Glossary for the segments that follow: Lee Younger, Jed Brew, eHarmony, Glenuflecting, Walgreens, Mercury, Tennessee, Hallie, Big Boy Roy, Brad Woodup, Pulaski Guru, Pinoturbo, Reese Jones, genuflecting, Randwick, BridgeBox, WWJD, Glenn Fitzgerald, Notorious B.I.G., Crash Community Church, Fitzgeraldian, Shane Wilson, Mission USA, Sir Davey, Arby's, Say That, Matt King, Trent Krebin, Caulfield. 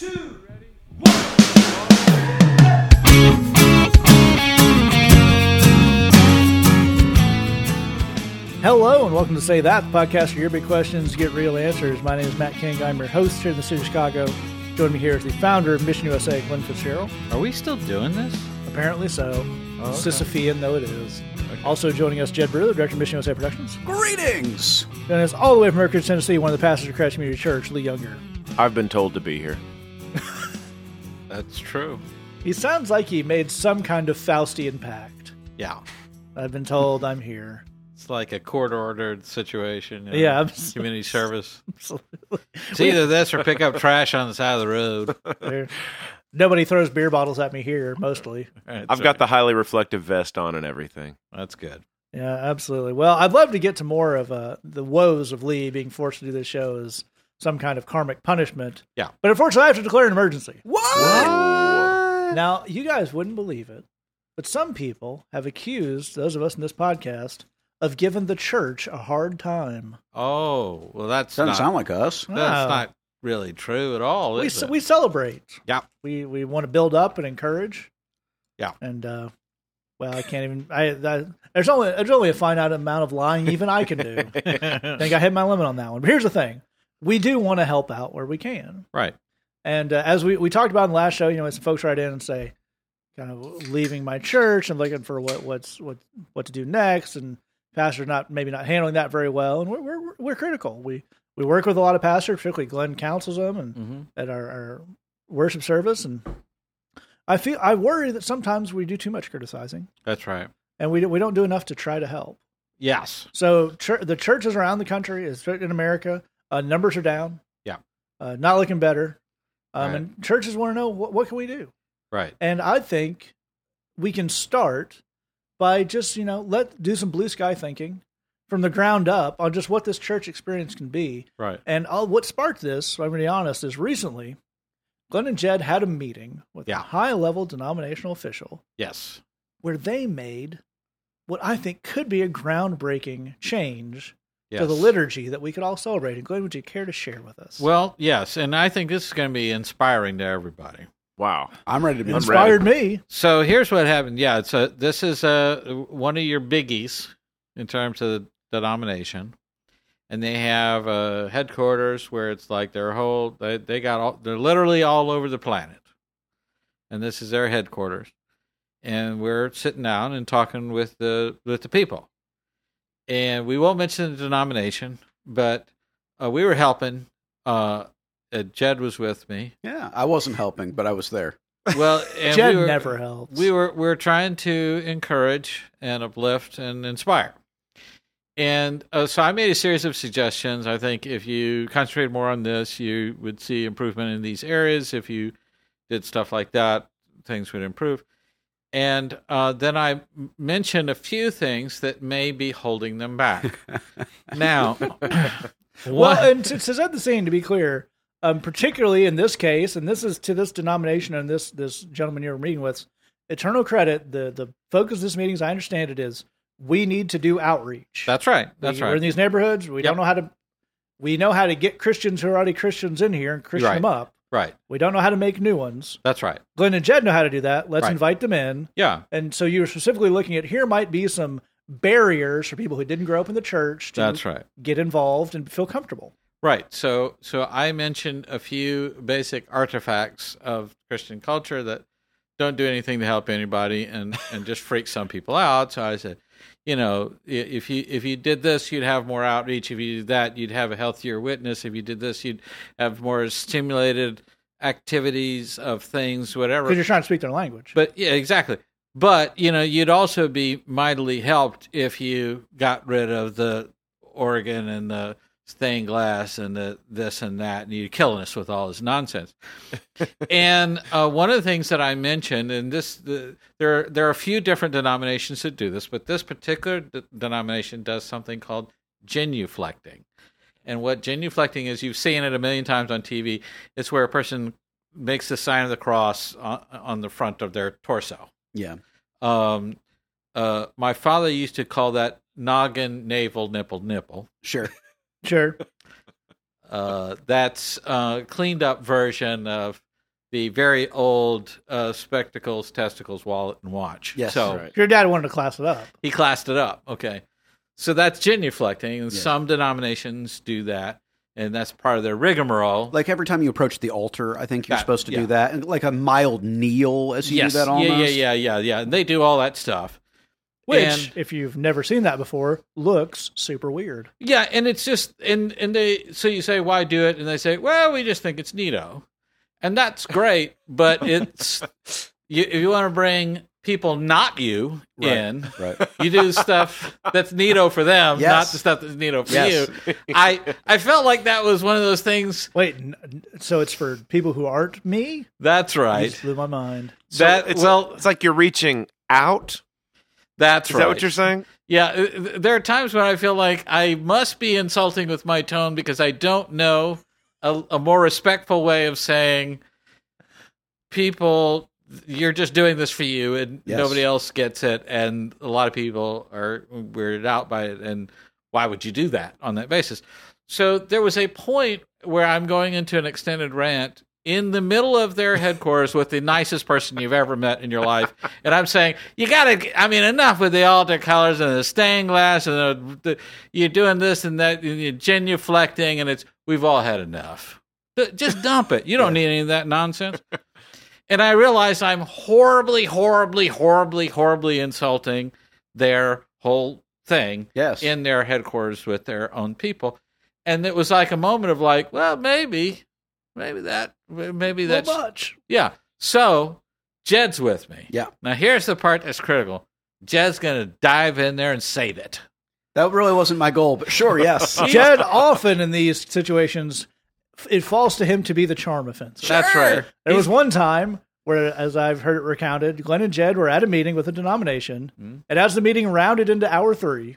2, 1. Hello and welcome to Say That, the podcast where your big questions get real answers. My name is Matt King. I'm your host here in the city of Chicago. Joining me here is the founder of Mission USA, Glenn Fitzgerald. Are we still doing this? Apparently so. Oh, okay. Sisyphean though it is. Okay. Also joining us, Jed Brew, the director of Mission USA Productions. Greetings! Joining us all the way from Mercury, Tennessee, one of the pastors of Crash Community Church, Lee Younger. I've been told to be here. That's true. He sounds like he made some kind of Faustian pact. Yeah. I've been told I'm here. It's like a court-ordered situation. You know, yeah. Community service. Absolutely. It's either this or pick up trash on the side of the road. There. Nobody throws beer bottles at me here, mostly. Right, I've got the highly reflective vest on and everything. That's good. Yeah, absolutely. Well, I'd love to get to more of the woes of Lee being forced to do this show as some kind of karmic punishment. Yeah. But unfortunately, I have to declare an emergency. What? Now, you guys wouldn't believe it, but some people have accused those of us in this podcast of giving the church a hard time. Oh, well, that doesn't sound like us. That's not really true at all. We celebrate. Yeah, we want to build up and encourage. Yeah, and well, I can't even. There's only a finite amount of lying even I can do. I think I hit my limit on that one. But here's the thing: we do want to help out where we can. Right. And as we talked about in the last show, you know, some folks write in and say, kind of leaving my church and looking for what to do next and. Pastors not handling that very well, and we're critical. We work with a lot of pastors, particularly Glenn counsels them, and at our worship service. And I worry that sometimes we do too much criticizing. That's right, and we don't do enough to try to help. Yes. So the churches around the country, in America, numbers are down. Yeah, not looking better. Right. And churches want to know what can we do. Right. And I think we can start. By just, you know, do some blue sky thinking from the ground up on just what this church experience can be. Right. And what sparked this, I'm going to be honest, is recently Glenn and Jed had a meeting with a high-level denominational official. Yes. Where they made what I think could be a groundbreaking change to the liturgy that we could all celebrate. And Glenn, would you care to share with us? Well, yes, and I think this is going to be inspiring to everybody. Wow, I'm ready to be inspired. Me. So here's what happened. Yeah, so this is one of your biggies in terms of the denomination, and they have headquarters where it's like their whole they're literally all over the planet, and this is their headquarters, and we're sitting down and talking with the people, and we won't mention the denomination, but we were helping. Jed was with me. Yeah, I wasn't helping, but I was there. Well, and Jed never helps. We were trying to encourage and uplift and inspire. And so I made a series of suggestions. I think if you concentrated more on this, you would see improvement in these areas. If you did stuff like that, things would improve. And then I mentioned a few things that may be holding them back. Now, well, and to set the scene, to be clear, particularly in this case, and this is to this denomination and this gentleman you're meeting with, eternal credit, the focus of this meeting, as I understand it, is we need to do outreach. That's right. We're in these neighborhoods. We don't know how to. We know how to get Christians who are already Christians in here and Christian them up. Right. We don't know how to make new ones. That's right. Glenn and Jed know how to do that. Let's invite them in. Yeah. And so you were specifically looking at here might be some barriers for people who didn't grow up in the church to get involved and feel comfortable. Right. So I mentioned a few basic artifacts of Christian culture that don't do anything to help anybody and just freak some people out. So I said, you know, if you did this, you'd have more outreach. If you did that, you'd have a healthier witness. If you did this, you'd have more stimulated activities of things, whatever. Because you're trying to speak their language. But yeah, exactly. But, you know, you'd also be mightily helped if you got rid of the organ and the stained glass and the this and that, and you're killing us with all this nonsense. And one of the things that I mentioned, and there are a few different denominations that do this, but this particular denomination does something called genuflecting. And what genuflecting is, you've seen it a million times on TV, it's where a person makes the sign of the cross on the front of their torso. Yeah. My father used to call that noggin, navel, nipple. Sure. That's a cleaned up version of the very old spectacles, testicles, wallet, and watch. Yes, so right. Your dad wanted to class it up. He classed it up. Okay. So that's genuflecting, and yes. Some denominations do that, and that's part of their rigmarole. Like every time you approach the altar, I think you're supposed to do that, and like a mild kneel as you do that almost. Yeah. They do all that stuff. Which, if you've never seen that before, looks super weird. Yeah, and it's just, and they, so you say, why do it? And they say, well, we just think it's neato. And that's great, but it's, if you want to bring people not you in, you do stuff that's neato for them, not the stuff that's neato for you. I felt like that was one of those things. Wait, so it's for people who aren't me? That's right. It blew my mind. So it's like you're reaching out. That's right. Is that what you're saying? Yeah. There are times when I feel like I must be insulting with my tone because I don't know a more respectful way of saying, people, you're just doing this for you and nobody else gets it. And a lot of people are weirded out by it. And why would you do that on that basis? So there was a point where I'm going into an extended rant in the middle of their headquarters with the nicest person you've ever met in your life. And I'm saying, enough with the altar colors and the stained glass and you're doing this and that, and you're genuflecting, and we've all had enough. Just dump it. You don't need any of that nonsense. And I realized I'm horribly, horribly, horribly, horribly insulting their whole thing in their headquarters with their own people. And it was like a moment of like, well, maybe that's much. Yeah. So Jed's with me. Yeah. Now here's the part that's critical. Jed's going to dive in there and save it. That really wasn't my goal, but sure, yes. Jed often in these situations, it falls to him to be the charm offense. That's right. There was one time where, as I've heard it recounted, Glenn and Jed were at a meeting with a denomination, and as the meeting rounded into hour 3,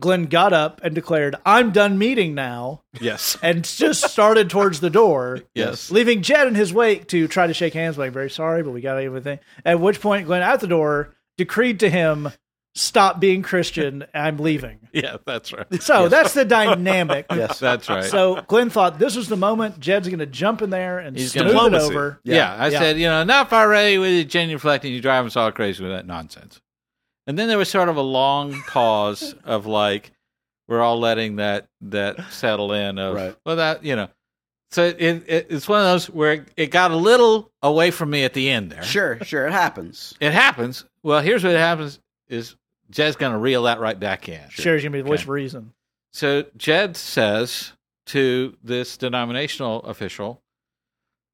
Glenn got up and declared, "I'm done meeting now." Yes. And just started towards the door. Yes. Leaving Jed in his wake to try to shake hands, like, "Very sorry, but we got everything." At which point, Glenn at the door decreed to him, "Stop being Christian, I'm leaving." Yeah, that's right. So that's the dynamic. Yes, that's right. So Glenn thought this was the moment Jed's going to jump in there and smooth it over. I said, enough already with the genuflecting. You drive us all crazy with that nonsense. And then there was sort of a long pause of like, we're all letting that settle in. So it's one of those where it got a little away from me at the end there. Sure. It happens. Well, here's what happens is Jed's going to reel that right back in. Sure, he's going to be the voice of reason. So Jed says to this denominational official,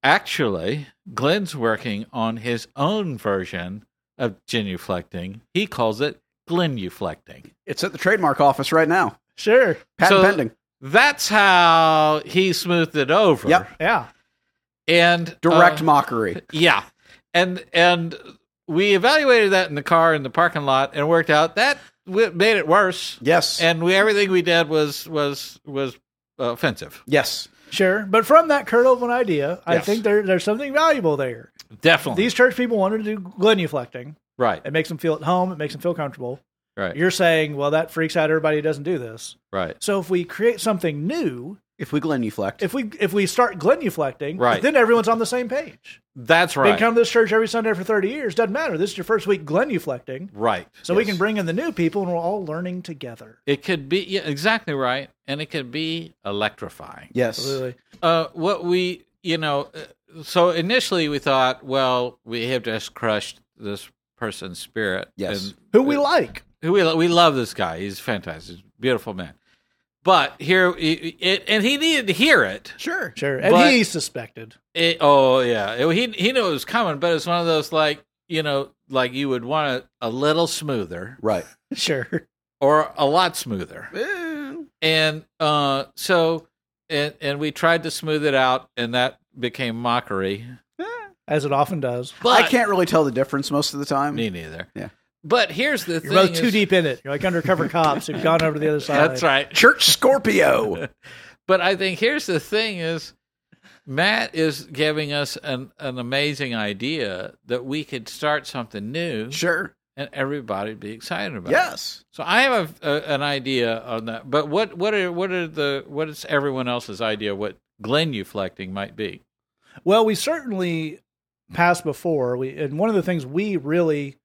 actually, Glenn's working on his own version of genuflecting. He calls it Glenuflecting. It's at the trademark office right now. Sure. Patent pending. That's how he smoothed it over. Yep. Yeah. And direct mockery. Yeah. And we evaluated that in the car in the parking lot and worked out that made it worse. Yes. And everything we did was offensive. Yes. Sure. But from that kernel of an idea, I think there's something valuable there. Definitely. These church people wanted to do genuflecting. Right. It makes them feel at home. It makes them feel comfortable. Right. You're saying, well, that freaks out everybody who doesn't do this. Right. So if we create something new... If we genuflect. If we start genuflecting, then everyone's on the same page. That's right. They come to this church every Sunday for 30 years. Doesn't matter. This is your first week genuflecting. Right. So we can bring in the new people, and we're all learning together. It could be... Yeah, exactly right. And it could be electrifying. Yes. Absolutely. What we... So initially we thought, well, we have just crushed this person's spirit. Yes. And we love this guy. He's fantastic. He's a beautiful man. But he needed to hear it. Sure. And he suspected. He knew it was coming, but it's one of those like you would want a little smoother. Right. Sure. Or a lot smoother. Yeah. And so we tried to smooth it out, and that became mockery, as it often does. But I can't really tell the difference most of the time. Me neither. Yeah. But here's the thing. You're both too deep in it. You're like undercover cops who've gone over to the other side. That's right. Church Scorpio. But I think here's the thing is Matt is giving us an amazing idea that we could start something new. Sure. And everybody would be excited about it. Yes. So I have an idea on that. But what is everyone else's idea what genuflecting might be? Well, we certainly passed before. And one of the things we really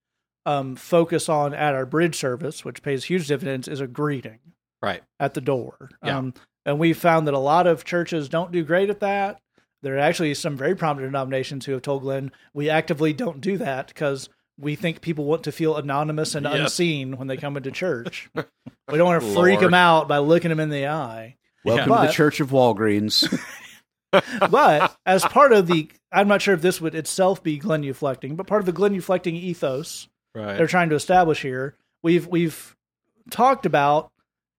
focus on at our bridge service, which pays huge dividends, is a greeting right at the door. Yeah. And we found that a lot of churches don't do great at that. There are actually some very prominent denominations who have told Glenn, we actively don't do that because we think people want to feel anonymous and unseen when they come into church. We don't want to freak them out by looking them in the eye. Welcome to the Church of Walgreens. But as part of the, I'm not sure if this would itself be genuflecting, but part of the genuflecting ethos they're trying to establish here, we've talked about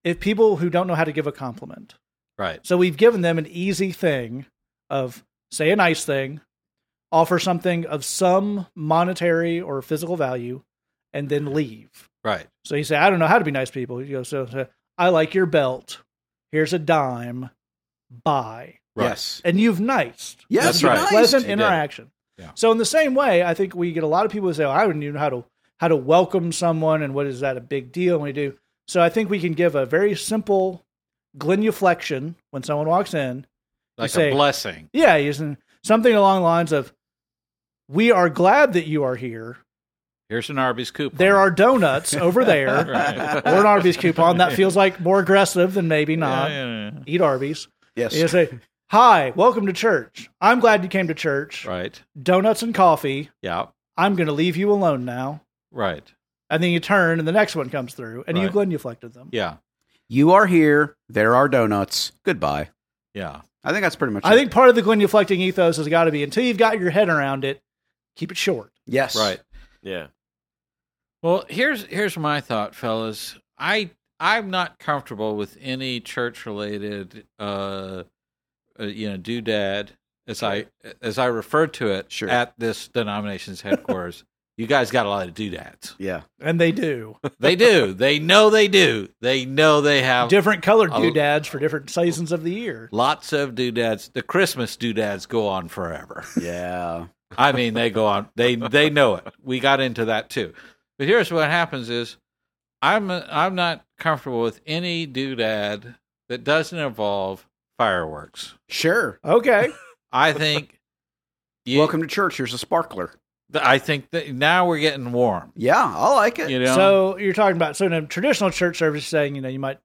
if people who don't know how to give a compliment. Right. So we've given them an easy thing of say a nice thing, offer something of some monetary or physical value, and then leave. Right. So you say, I don't know how to be nice people. You go, so I like your belt. Here's a dime. Bye. Right. Yes. And you've niced. Yes, that's right. Pleasant interaction. Yeah. So in the same way, I think we get a lot of people who say, oh, I wouldn't even know how to welcome someone, and what is that a big deal when we do. So I think we can give a very simple genuflection when someone walks in. Like a blessing. Yeah, using something along the lines of, we are glad that you are here. Here's an Arby's coupon. There are donuts over there. Right. Or an Arby's coupon. That feels like more aggressive than maybe not. Yeah. Eat Arby's. Yes. You say, hi, welcome to church. I'm glad you came to church. Right. Donuts and coffee. Yeah. I'm going to leave you alone now. Right. And then you turn and the next one comes through and you genuflected them. Yeah. You are here. There are donuts. Goodbye. Yeah. I think that's pretty much it. I think part of the genuflecting ethos has got to be, until you've got your head around it, keep it short. Yes. Right. Yeah. Well, here's my thought, fellas. I'm not comfortable with any church-related, doodad, as I refer to it, at this denomination's headquarters. You guys got a lot of doodads. Yeah. And they do. They do. They know they do. They know they have... different colored doodads for different seasons of the year. Lots of doodads. The Christmas doodads go on forever. Yeah. I mean, they go on. They know it. We got into that, too. But here's what happens is, I'm not comfortable with any doodad that doesn't involve fireworks. Sure. Okay. I think... welcome to church. Here's a sparkler. I think that now we're getting warm. Yeah, I like it. You know? So you're talking about, so in a traditional church service, saying, you know, you might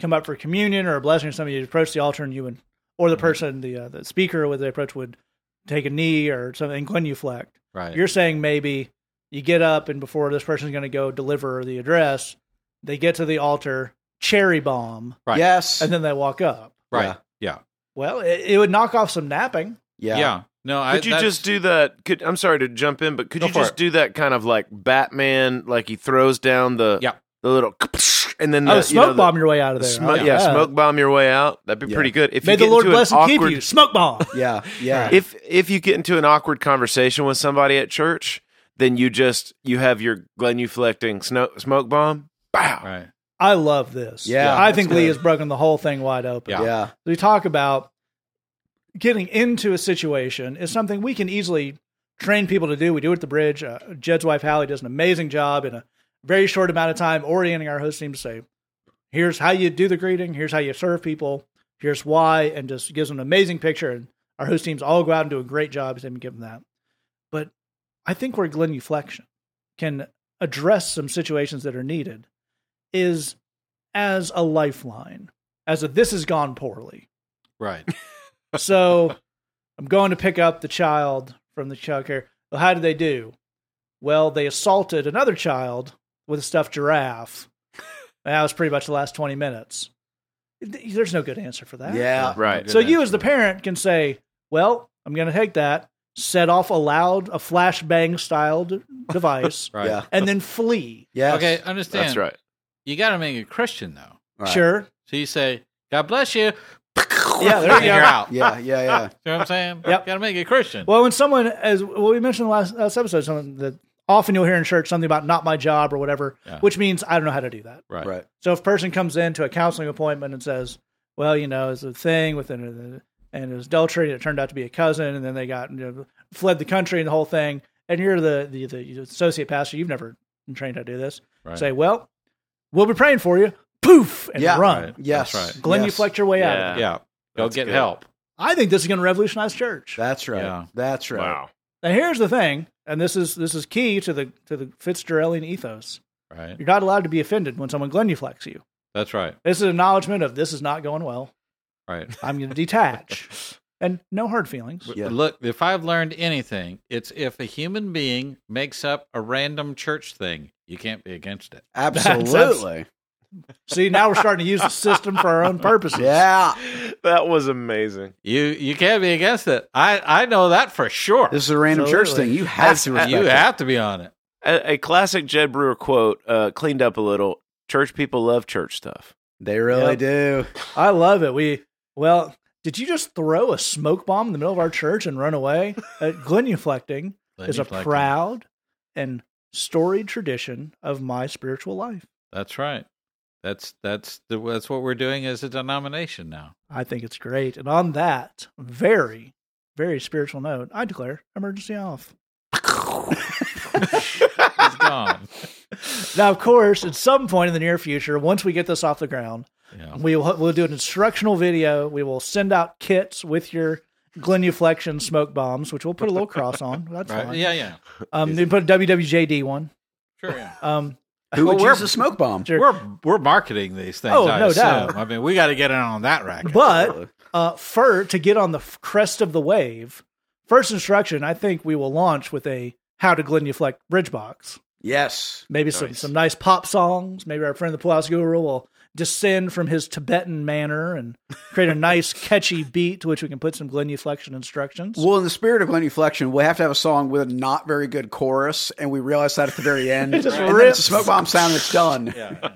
come up for communion or a blessing or something, you approach the altar and you would, or the person, the speaker, whether they approach, would take a knee or something and genuflect. Right. You're saying maybe you get up and before this person's going to go deliver the address, they get to the altar, cherry bomb. Right. Yes. And then they walk up. Right. Yeah. Well, it would knock off some napping. Yeah. Yeah. No, could you just do that? I'm sorry to jump in, but could you just do that kind of like Batman, like he throws down the little, and then smoke bomb your way out of there. Smoke bomb your way out. That'd be pretty good. If May you get the Lord into bless an and awkward, keep you. Smoke bomb. Yeah. If you get into an awkward conversation with somebody at church, then you have your genuflecting smoke bomb. Bow. Right. I love this. Yeah, I think Lee has broken the whole thing wide open. Yeah. We talk about. Getting into a situation is something we can easily train people to do. We do it at the bridge. Jed's wife, Hallie, does an amazing job in a very short amount of time orienting our host team to say, here's how you do the greeting, here's how you serve people, here's why, and just gives them an amazing picture. And our host teams all go out and do a great job as they give them that. But I think where genuflection can address some situations that are needed is as a lifeline, as a this has gone poorly. Right. So I'm going to pick up the child from the childcare. Well, how did they do? Well, they assaulted another child with a stuffed giraffe. And that was pretty much the last 20 minutes. There's no good answer for that. Yeah, right. So you as the parent can say, well, I'm going to take that, set off a flashbang-style device, and then flee. Yes. Okay, understand. That's right. You got to make a Christian, though. Right. Sure. So you say, God bless you. Yeah, there you go. Out. Yeah. You know what I'm saying? Yep. Got to make it Christian. Well, when someone, as we mentioned in the last episode, something that often you'll hear in church, something about not my job or whatever, which means I don't know how to do that. Right. So if a person comes into a counseling appointment and says, well, you know, it's a thing and it was adultery, and it turned out to be a cousin, and then they got fled the country and the whole thing, and you're the associate pastor, you've never been trained how to do this, say, well, we'll be praying for you. Poof, and run. Yes. Genuflect your way out of it. Yeah. Go get help. I think this is going to revolutionize church. That's right. Yeah. That's right. Wow. Now here's the thing, and this is key to the Fitzgeraldian ethos. Right. You're not allowed to be offended when someone genuflects you. That's right. This is an acknowledgement of this is not going well. Right. I'm going to detach. And no hard feelings. Yeah. Look, if I've learned anything, it's if a human being makes up a random church thing, you can't be against it. Absolutely. See, now we're starting to use the system for our own purposes. Yeah. That was amazing. You can't be against it. I know that for sure. This is a random church thing. You have to respect it. You have to be on it. A classic Jed Brewer quote, cleaned up a little, church people love church stuff. They really do. I love it. Did you just throw a smoke bomb in the middle of our church and run away? Genuflecting is a proud and storied tradition of my spiritual life. That's right. That's what we're doing as a denomination now. I think it's great. And on that very, very spiritual note, I declare emergency off. It's gone. Now, of course, at some point in the near future, once we get this off the ground, we'll do an instructional video. We will send out kits with your genuflection smoke bombs, which we'll put a little cross on. That's right. Fine. Yeah, yeah. You put a WWJD one. Sure, yeah. Who would use a smoke bomb? Sure. We're marketing these things, no doubt. I mean, we got to get in on that racket. But to get on the crest of the wave, first instruction, I think we will launch with a how to genuflect bridge box. Yes. Maybe some nice pop songs. Maybe our friend the Pulaski Guru will descend from his Tibetan manner and create a nice catchy beat to which we can put some genuflection instructions. Well, in the spirit of genuflection, we'll have to have a song with a not very good chorus, and we realize that at the very end. It just rips. It's a smoke bomb sound, it's done. Yeah.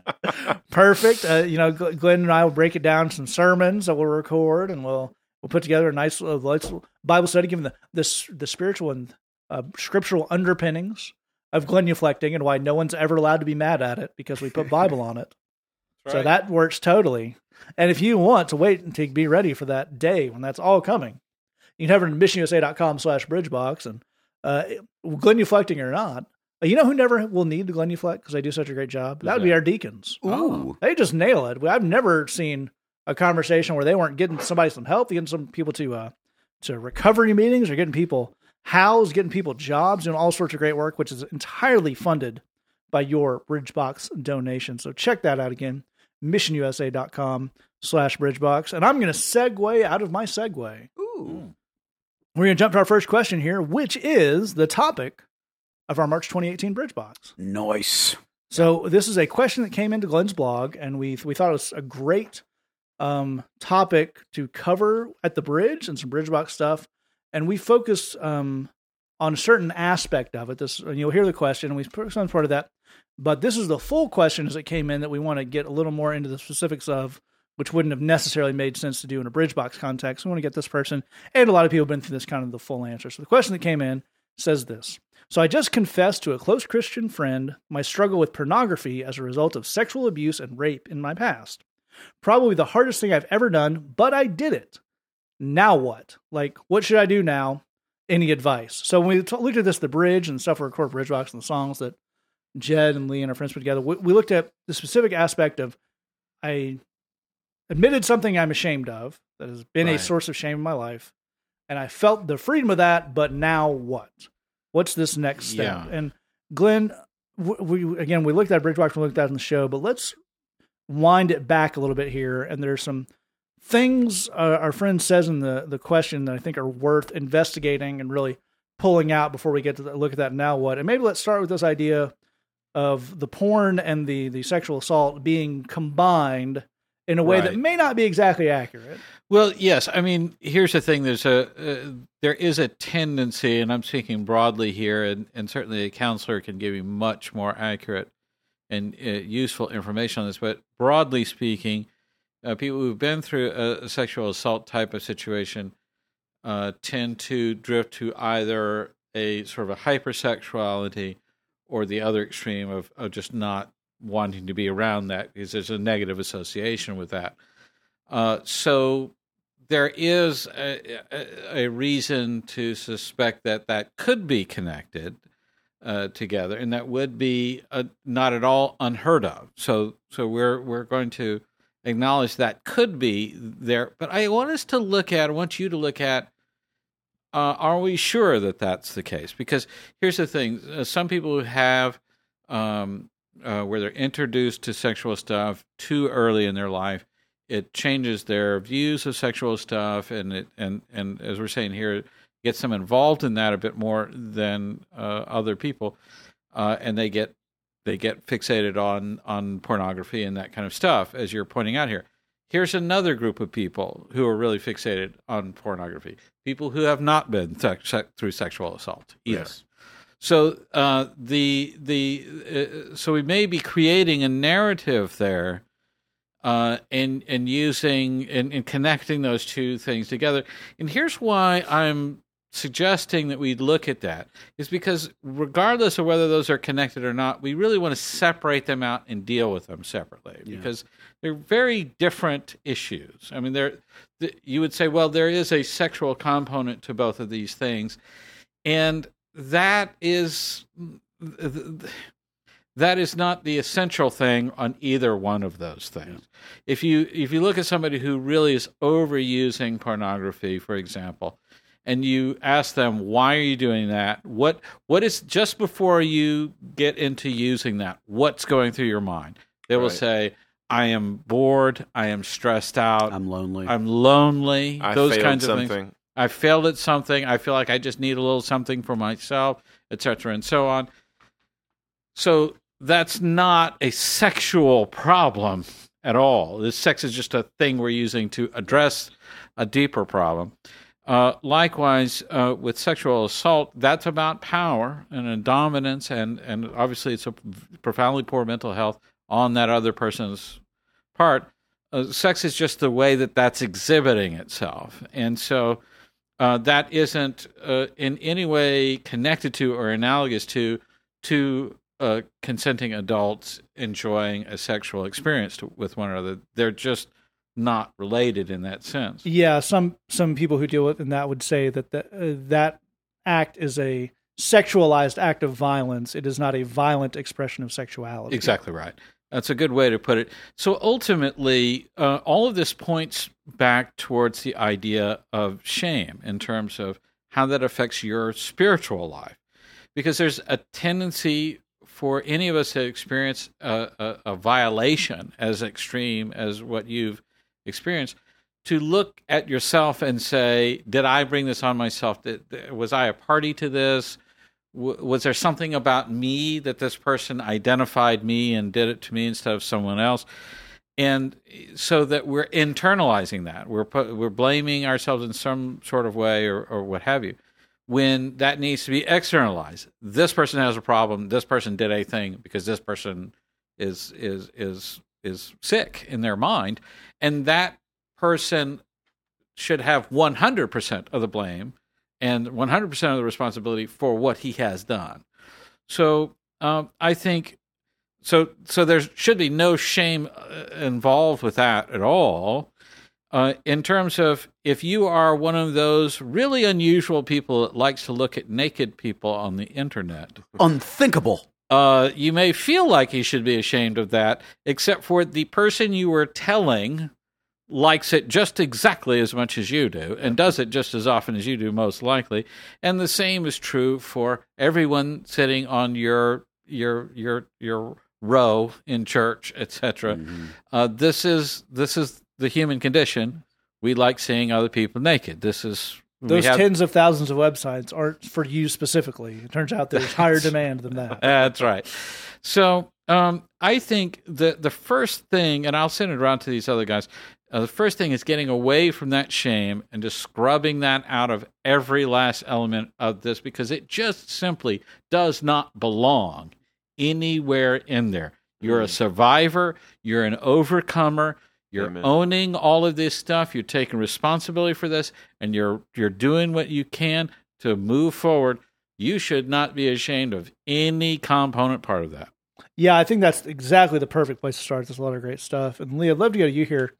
Perfect. Glenn and I will break it down, some sermons that we'll record, and we'll put together a nice Bible study, given the spiritual and scriptural underpinnings of genuflecting and why no one's ever allowed to be mad at it because we put Bible on it. Right. So that works totally. And if you want to wait and be ready for that day when that's all coming, you can head over to missionusa.com/bridgebox and genuflecting or not, you know who never will need to genuflect because they do such a great job? That would be our deacons. Ooh. They just nail it. I've never seen a conversation where they weren't getting somebody some help, getting some people to recovery meetings or getting people housed, getting people jobs, doing all sorts of great work, which is entirely funded by your BridgeBox donation. So check that out again, missionusa.com/BridgeBox. And I'm going to segue out of my segue. Ooh. We're going to jump to our first question here, which is the topic of our March 2018 BridgeBox. Nice. So this is a question that came into Glenn's blog, and we thought it was a great topic to cover at the bridge and some BridgeBox stuff. And we focused on a certain aspect of it. You'll hear the question, and we put some part of that. But this is the full question as it came in that we want to get a little more into the specifics of, which wouldn't have necessarily made sense to do in a BridgeBox context. We want to get this person, and a lot of people have been through this kind of the full answer. So the question that came in says this. So I just confessed to a close Christian friend my struggle with pornography as a result of sexual abuse and rape in my past. Probably the hardest thing I've ever done, but I did it. Now what? Like, what should I do now? Any advice? So when we looked at this, the bridge and stuff, we record BridgeBox and the songs that Jed and Lee and our friends put together, we looked at the specific aspect of I admitted something I'm ashamed of that has been a source of shame in my life, and I felt the freedom of that, but now what? What's this next step? Yeah. And Glenn, we looked at BridgeBox, we looked at it in the show, but let's wind it back a little bit here, and there's some things our friend says in the question that I think are worth investigating and really pulling out before we get to look at that now what. And maybe let's start with this idea of the porn and the sexual assault being combined in a way that may not be exactly accurate. Well, yes. I mean, here's the thing. There is a tendency, and I'm speaking broadly here, and certainly a counselor can give you much more accurate and useful information on this, but broadly speaking, people who've been through a sexual assault type of situation tend to drift to either a sort of a hypersexuality or the other extreme of just not wanting to be around that because there's a negative association with that. So there is a reason to suspect that could be connected together, and that would be not at all unheard of. So we're going to acknowledge that could be there. But I want you to look at, are we sure that that's the case? Because here's the thing. Some people who have, where they're introduced to sexual stuff too early in their life, it changes their views of sexual stuff, and as we're saying here, gets them involved in that a bit more than other people, and they get fixated on pornography and that kind of stuff, as you're pointing out here. Here's another group of people who are really fixated on pornography, people who have not been through sexual assault either. Yes. So so we may be creating a narrative there, and using and connecting those two things together. And here's why I'm suggesting that we look at that, is because regardless of whether those are connected or not, we really want to separate them out and deal with them separately, because they're very different issues. I mean, you would say, well, there is a sexual component to both of these things, and that is not the essential thing on either one of those things. Yeah. If you look at somebody who really is overusing pornography, for example, and you ask them, why are you doing that? What is, just before you get into using that, what's going through your mind? They will say, I am bored, I am stressed out, I'm lonely, those kinds of things. I failed at something, I feel like I just need a little something for myself, etc., and so on. So that's not a sexual problem at all. This sex is just a thing we're using to address a deeper problem. Likewise, with sexual assault, that's about power and a dominance, and obviously it's a profoundly poor mental health on that other person's part. Sex is just the way that's exhibiting itself. And so that isn't in any way connected to or analogous to consenting adults enjoying a sexual experience with one another. They're just not related in that sense. Yeah, some people who deal with and that would say that that act is a sexualized act of violence. It is not a violent expression of sexuality. Exactly right. That's a good way to put it. So ultimately, all of this points back towards the idea of shame in terms of how that affects your spiritual life, because there's a tendency for any of us to experience a violation as extreme as what you've experience to look at yourself and say, did I bring this on myself? Was I a party to this? Was there something about me that this person identified me and did it to me instead of someone else? And so that we're internalizing that. We're blaming ourselves in some sort of way or what have you, when that needs to be externalized. This person has a problem. This person did a thing because this person is sick in their mind, and that person should have 100% of the blame and 100% of the responsibility for what he has done. So I think so there should be no shame involved with that at all. In terms of, if you are one of those really unusual people that likes to look at naked people on the internet, unthinkable. You may feel like you should be ashamed of that, except for the person you were telling likes it just exactly as much as you do and does it just as often as you do, most likely. And the same is true for everyone sitting on your row in church, etc. Mm-hmm. This is the human condition. We like seeing other people naked. This is. Those tens of thousands of websites aren't for you specifically. It turns out there's higher demand than that. That's right. So I think the first thing, and I'll send it around to these other guys, the first thing is getting away from that shame and just scrubbing that out of every last element of this, because it just simply does not belong anywhere in there. You're a survivor. You're an overcomer. You're Amen. Owning all of this stuff. You're taking responsibility for this, and you're doing what you can to move forward. You should not be ashamed of any component part of that. Yeah, I think that's exactly the perfect place to start. There's a lot of great stuff. And Lee, I'd love to go to you here,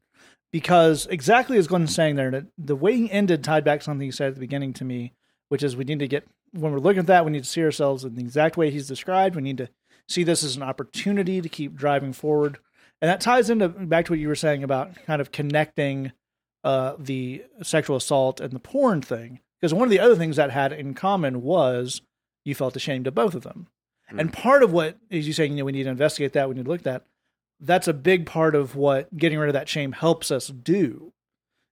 because exactly as Glenn's saying there, and the way he ended tied back something he said at the beginning to me, which is we need to get, when we're looking at that, we need to see ourselves in the exact way he's described. We need to see this as an opportunity to keep driving forward. And that ties into back to what you were saying about kind of connecting the sexual assault and the porn thing. Because one of the other things that had in common was you felt ashamed of both of them. Mm. And part of what, as you're saying, you know, we need to investigate that, we need to look at that. That's a big part of what getting rid of that shame helps us do,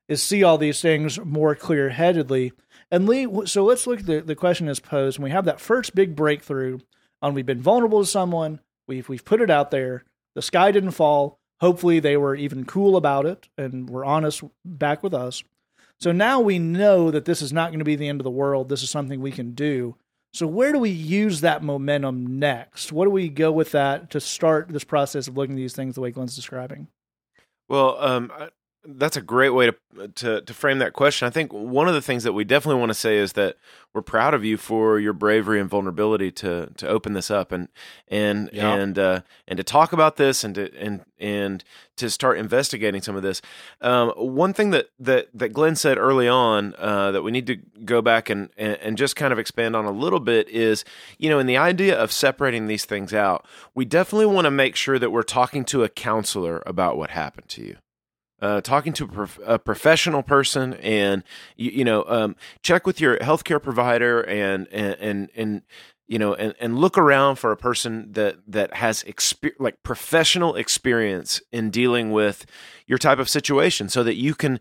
is see all these things more clear-headedly. And Lee, so let's look at the question as posed. When we have that first big breakthrough on we've been vulnerable to someone, we've put it out there, the sky didn't fall, hopefully they were even cool about it and were honest back with us. So now we know that this is not going to be the end of the world. This is something we can do. So where do we use that momentum next? What do we go with that to start this process of looking at these things the way Glenn's describing? Well, that's a great way to frame that question. I think one of the things that we definitely want to say is that we're proud of you for your bravery and vulnerability to open this up and to talk about this and to start investigating some of this. One thing that Glenn said early on that we need to go back and just kind of expand on a little bit is, you know, in the idea of separating these things out, we definitely want to make sure that we're talking to a counselor about what happened to you. Talking to a professional person, and check with your healthcare provider, and look around for a person that has professional experience in dealing with your type of situation, so that you can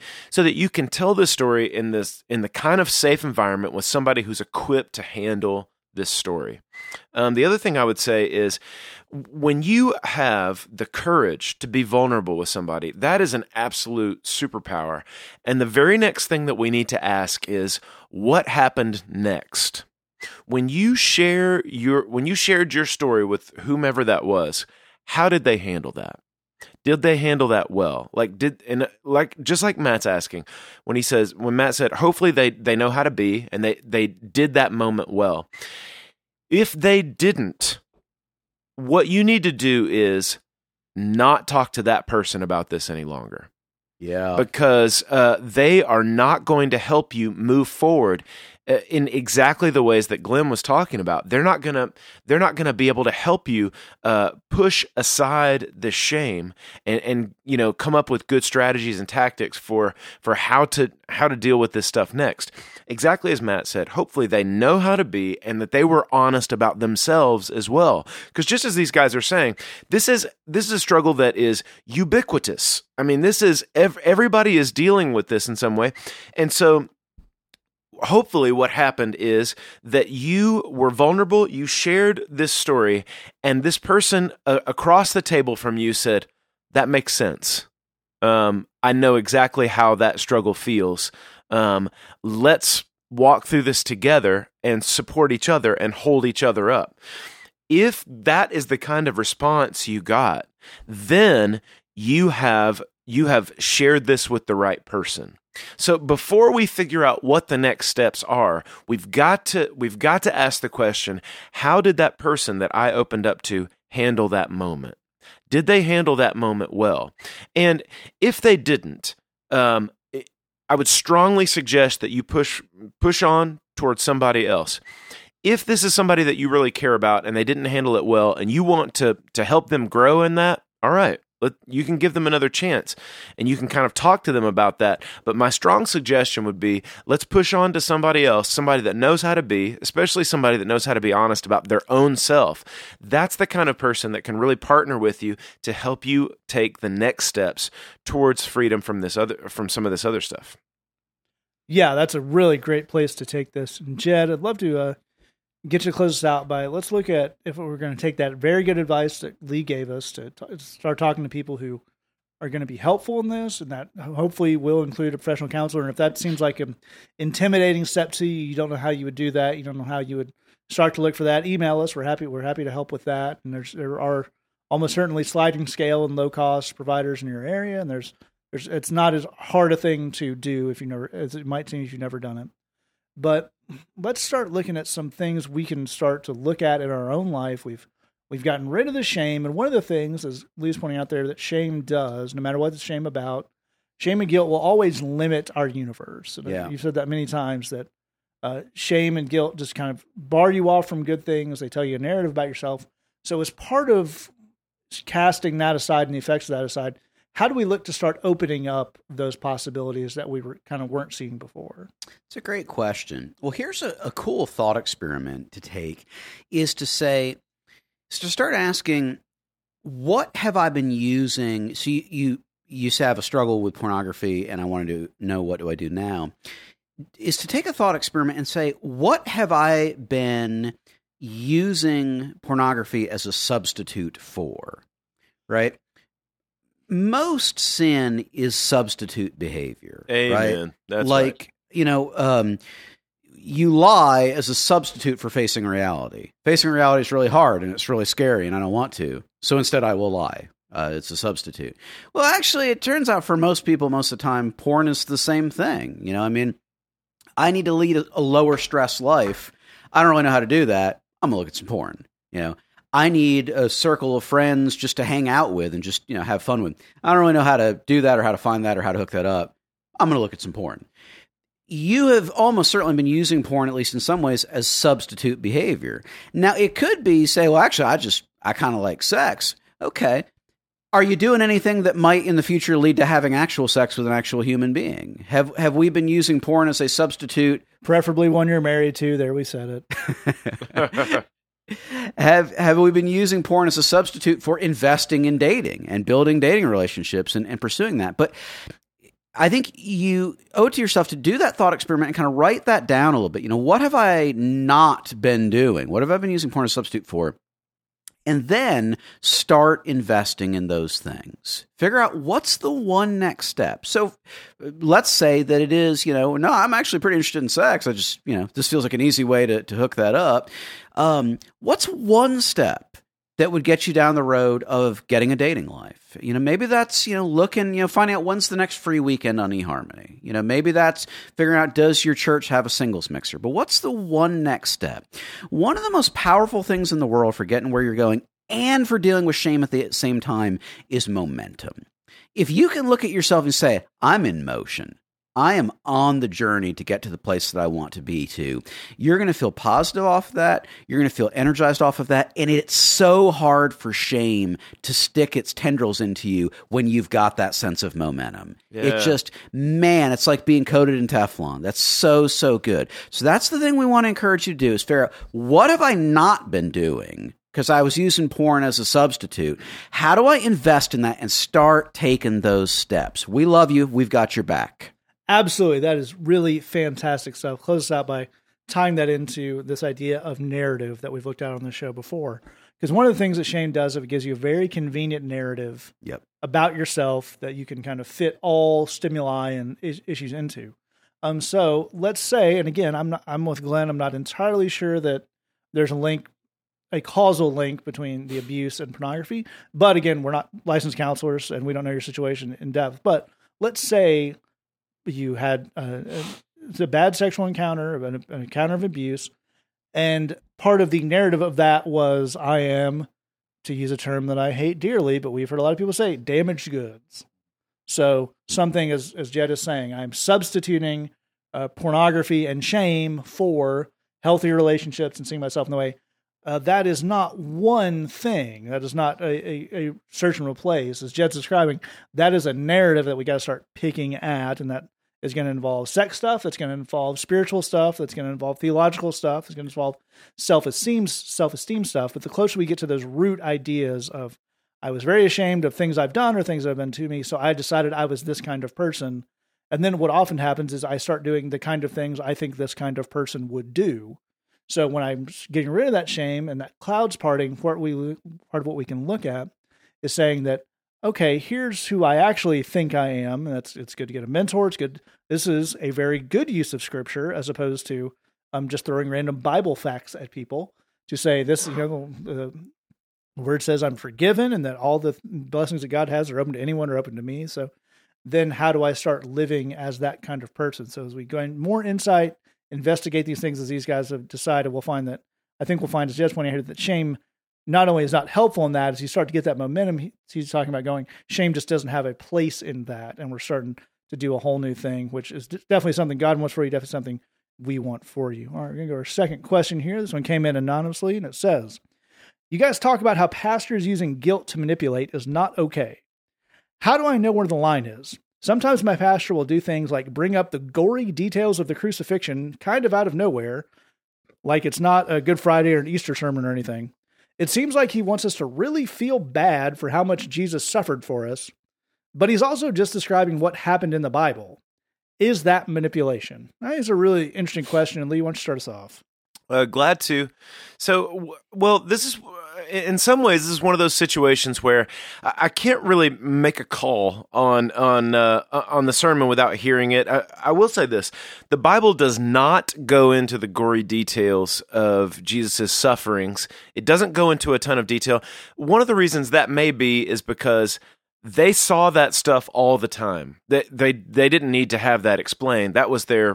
tell this story in the kind of safe environment with somebody who's equipped to handle this story. The other thing I would say is, when you have the courage to be vulnerable with somebody, that is an absolute superpower. And the very next thing that we need to ask is, what happened next? When you shared your story with whomever that was, how did they handle that? Did they handle that well? Just like Matt's asking, when Matt said, hopefully they know how to be, and they did that moment well. If they didn't, what you need to do is not talk to that person about this any longer. Yeah. Because they are not going to help you move forward in exactly the ways that Glenn was talking about. They're not gonna be able to help you push aside the shame and come up with good strategies and tactics for how to deal with this stuff next. Exactly as Matt said, hopefully they know how to be, and that they were honest about themselves as well. Because just as these guys are saying, this is a struggle that is ubiquitous. I mean, this is everybody is dealing with this in some way, and so. Hopefully what happened is that you were vulnerable, you shared this story, and this person across the table from you said, that makes sense. I know exactly how that struggle feels. Let's walk through this together and support each other and hold each other up. If that is the kind of response you got, then you have shared this with the right person. So before we figure out what the next steps are, we've got to ask the question, how did that person that I opened up to handle that moment? Did they handle that moment well? And if they didn't, I would strongly suggest that you push on towards somebody else. If this is somebody that you really care about and they didn't handle it well and you want to help them grow in that, all right. You can give them another chance, and you can kind of talk to them about that. But my strong suggestion would be, let's push on to somebody else, somebody that knows how to be, especially somebody that knows how to be honest about their own self. That's the kind of person that can really partner with you to help you take the next steps towards freedom from some of this other stuff. Yeah, that's a really great place to take this. And Jed, I'd love to get you to close this out by, let's look at if we're going to take that very good advice that Lee gave us to start talking to people who are going to be helpful in this, and that hopefully will include a professional counselor. And if that seems like an intimidating step to you, you don't know how you would do that, you don't know how you would start to look for that, email us. We're happy to help with that. And there are almost certainly sliding scale and low cost providers in your area. And there's it's not as hard a thing to do as it might seem if you've never done it. But let's start looking at some things we can start to look at in our own life. We've gotten rid of the shame. And one of the things, as Lee's pointing out there, that shame does, no matter what it's shame about, shame and guilt will always limit our universe. And yeah. You've said that many times, that shame and guilt just kind of bar you off from good things. They tell you a narrative about yourself. So as part of casting that aside and the effects of that aside, how do we look to start opening up those possibilities that we were kind of weren't seeing before? It's a great question. Well, here's a cool thought experiment to take is to say, is to start asking, what have I been using? So you say I have a struggle with pornography and I want to know what do I do now, is to take a thought experiment and say, what have I been using pornography as a substitute for, right? Most sin is substitute behavior. Amen. Right? That's like, right. You know, you lie as a substitute for facing reality. Facing reality is really hard and it's really scary and I don't want to. So instead I will lie. It's a substitute. Well, actually, it turns out for most people, most of the time, porn is the same thing. You know, I mean, I need to lead a lower stress life. I don't really know how to do that. I'm going to look at some porn, you know. I need a circle of friends just to hang out with and just, you know, have fun with. I don't really know how to do that or how to find that or how to hook that up. I'm going to look at some porn. You have almost certainly been using porn, at least in some ways, as substitute behavior. Now, it could be, say, well, actually, I kind of like sex. Okay. Are you doing anything that might in the future lead to having actual sex with an actual human being? Have we been using porn as a substitute? Preferably one you're married to. There, we said it. Have we been using porn as a substitute for investing in dating and building dating relationships and pursuing that? But I think you owe it to yourself to do that thought experiment and kind of write that down a little bit. You know, what have I not been doing? What have I been using porn as a substitute for? And then start investing in those things. Figure out what's the one next step. So let's say that it is, you know, no, I'm actually pretty interested in sex. I just, you know, this feels like an easy way to hook that up. What's one step that would get you down the road of getting a dating life? You know, maybe that's, you know, looking, you know, finding out when's the next free weekend on eHarmony. You know, maybe that's figuring out, does your church have a singles mixer? But what's the one next step? One of the most powerful things in the world for getting where you're going and for dealing with shame at the same time is momentum. If you can look at yourself and say, I'm in motion. I am on the journey to get to the place that I want to be to. You're going to feel positive off of that. You're going to feel energized off of that. And it's so hard for shame to stick its tendrils into you when you've got that sense of momentum. Yeah. It just, man, it's like being coated in Teflon. That's so, so good. So that's the thing we want to encourage you to do is figure out, what have I not been doing? Because I was using porn as a substitute. How do I invest in that and start taking those steps? We love you. We've got your back. Absolutely. That is really fantastic stuff. Close this out by tying that into this idea of narrative that we've looked at on the show before. Because one of the things that shame does is it gives you a very convenient narrative about yourself that you can kind of fit all stimuli and issues into. So let's say, and again, I'm with Glenn. I'm not entirely sure that there's a causal link between the abuse and pornography. But again, we're not licensed counselors and we don't know your situation in depth. But let's say you had a bad sexual encounter, an encounter of abuse, and part of the narrative of that was, I am, to use a term that I hate dearly, but we've heard a lot of people say, damaged goods. So something, as Jed is saying, I'm substituting pornography and shame for healthy relationships and seeing myself in the way. That is not one thing. That is not a search and replace. As Jed's describing, that is a narrative that we got to start picking at, and that is going to involve sex stuff, that's going to involve spiritual stuff, that's going to involve theological stuff, it's going to involve self-esteem stuff. But the closer we get to those root ideas of, I was very ashamed of things I've done or things that have been to me, so I decided I was this kind of person. And then what often happens is I start doing the kind of things I think this kind of person would do. So when I'm getting rid of that shame and that cloud's parting, part of what we can look at is saying that, okay, here's who I actually think I am. And it's good to get a mentor. It's good. This is a very good use of scripture as opposed to just throwing random Bible facts at people to say this, you know, the word says I'm forgiven and that all the blessings that God has are open to anyone or open to me. So then how do I start living as that kind of person? So as we go in more insight, investigate these things as these guys have decided, we'll find, as Jed's pointing out here, that shame not only is not helpful in that, as you start to get that momentum, he's talking about going, shame just doesn't have a place in that. And we're starting to do a whole new thing, which is definitely something God wants for you, definitely something we want for you. All right, we're going to go to our second question here. This one came in anonymously, and it says, You guys talk about how pastors using guilt to manipulate is not okay. How do I know where the line is? Sometimes my pastor will do things like bring up the gory details of the crucifixion kind of out of nowhere, like it's not a Good Friday or an Easter sermon or anything. It seems like he wants us to really feel bad for how much Jesus suffered for us, but he's also just describing what happened in the Bible. Is that manipulation? That is a really interesting question. And Lee, why don't you start us off? Glad to. So, well, this is, in some ways, this is one of those situations where I can't really make a call on the sermon without hearing it. I will say this. The Bible does not go into the gory details of Jesus' sufferings. It doesn't go into a ton of detail. One of the reasons that may be is because they saw that stuff all the time. They didn't need to have that explained. That was their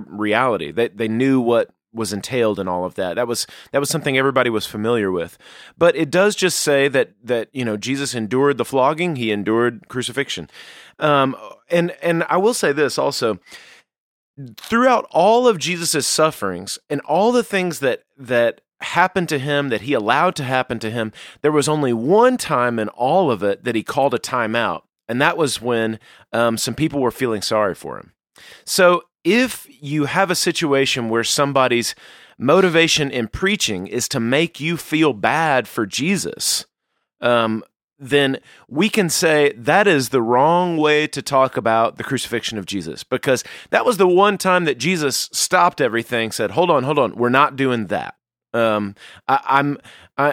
reality. They knew what was entailed in all of that. That was something everybody was familiar with. But it does just say that Jesus endured the flogging, he endured crucifixion. And I will say this also. Throughout all of Jesus' sufferings and all the things that happened to him, that he allowed to happen to him, there was only one time in all of it that he called a timeout, and that was when some people were feeling sorry for him. So if you have a situation where somebody's motivation in preaching is to make you feel bad for Jesus, then we can say that is the wrong way to talk about the crucifixion of Jesus, because that was the one time that Jesus stopped everything, said, hold on, we're not doing that.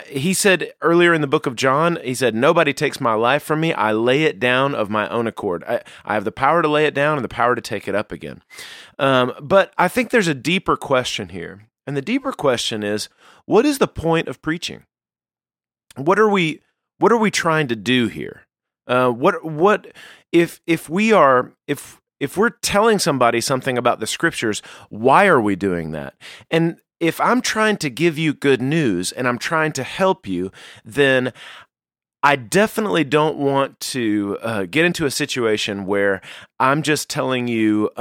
He said earlier in the book of John, he said, nobody takes my life from me. I lay it down of my own accord. I have the power to lay it down and the power to take it up again. But I think there's a deeper question here. And the deeper question is, what is the point of preaching? What are we trying to do here? If we're telling somebody something about the scriptures, why are we doing that? And if I'm trying to give you good news and I'm trying to help you, then I definitely don't want to get into a situation where I'm just telling you,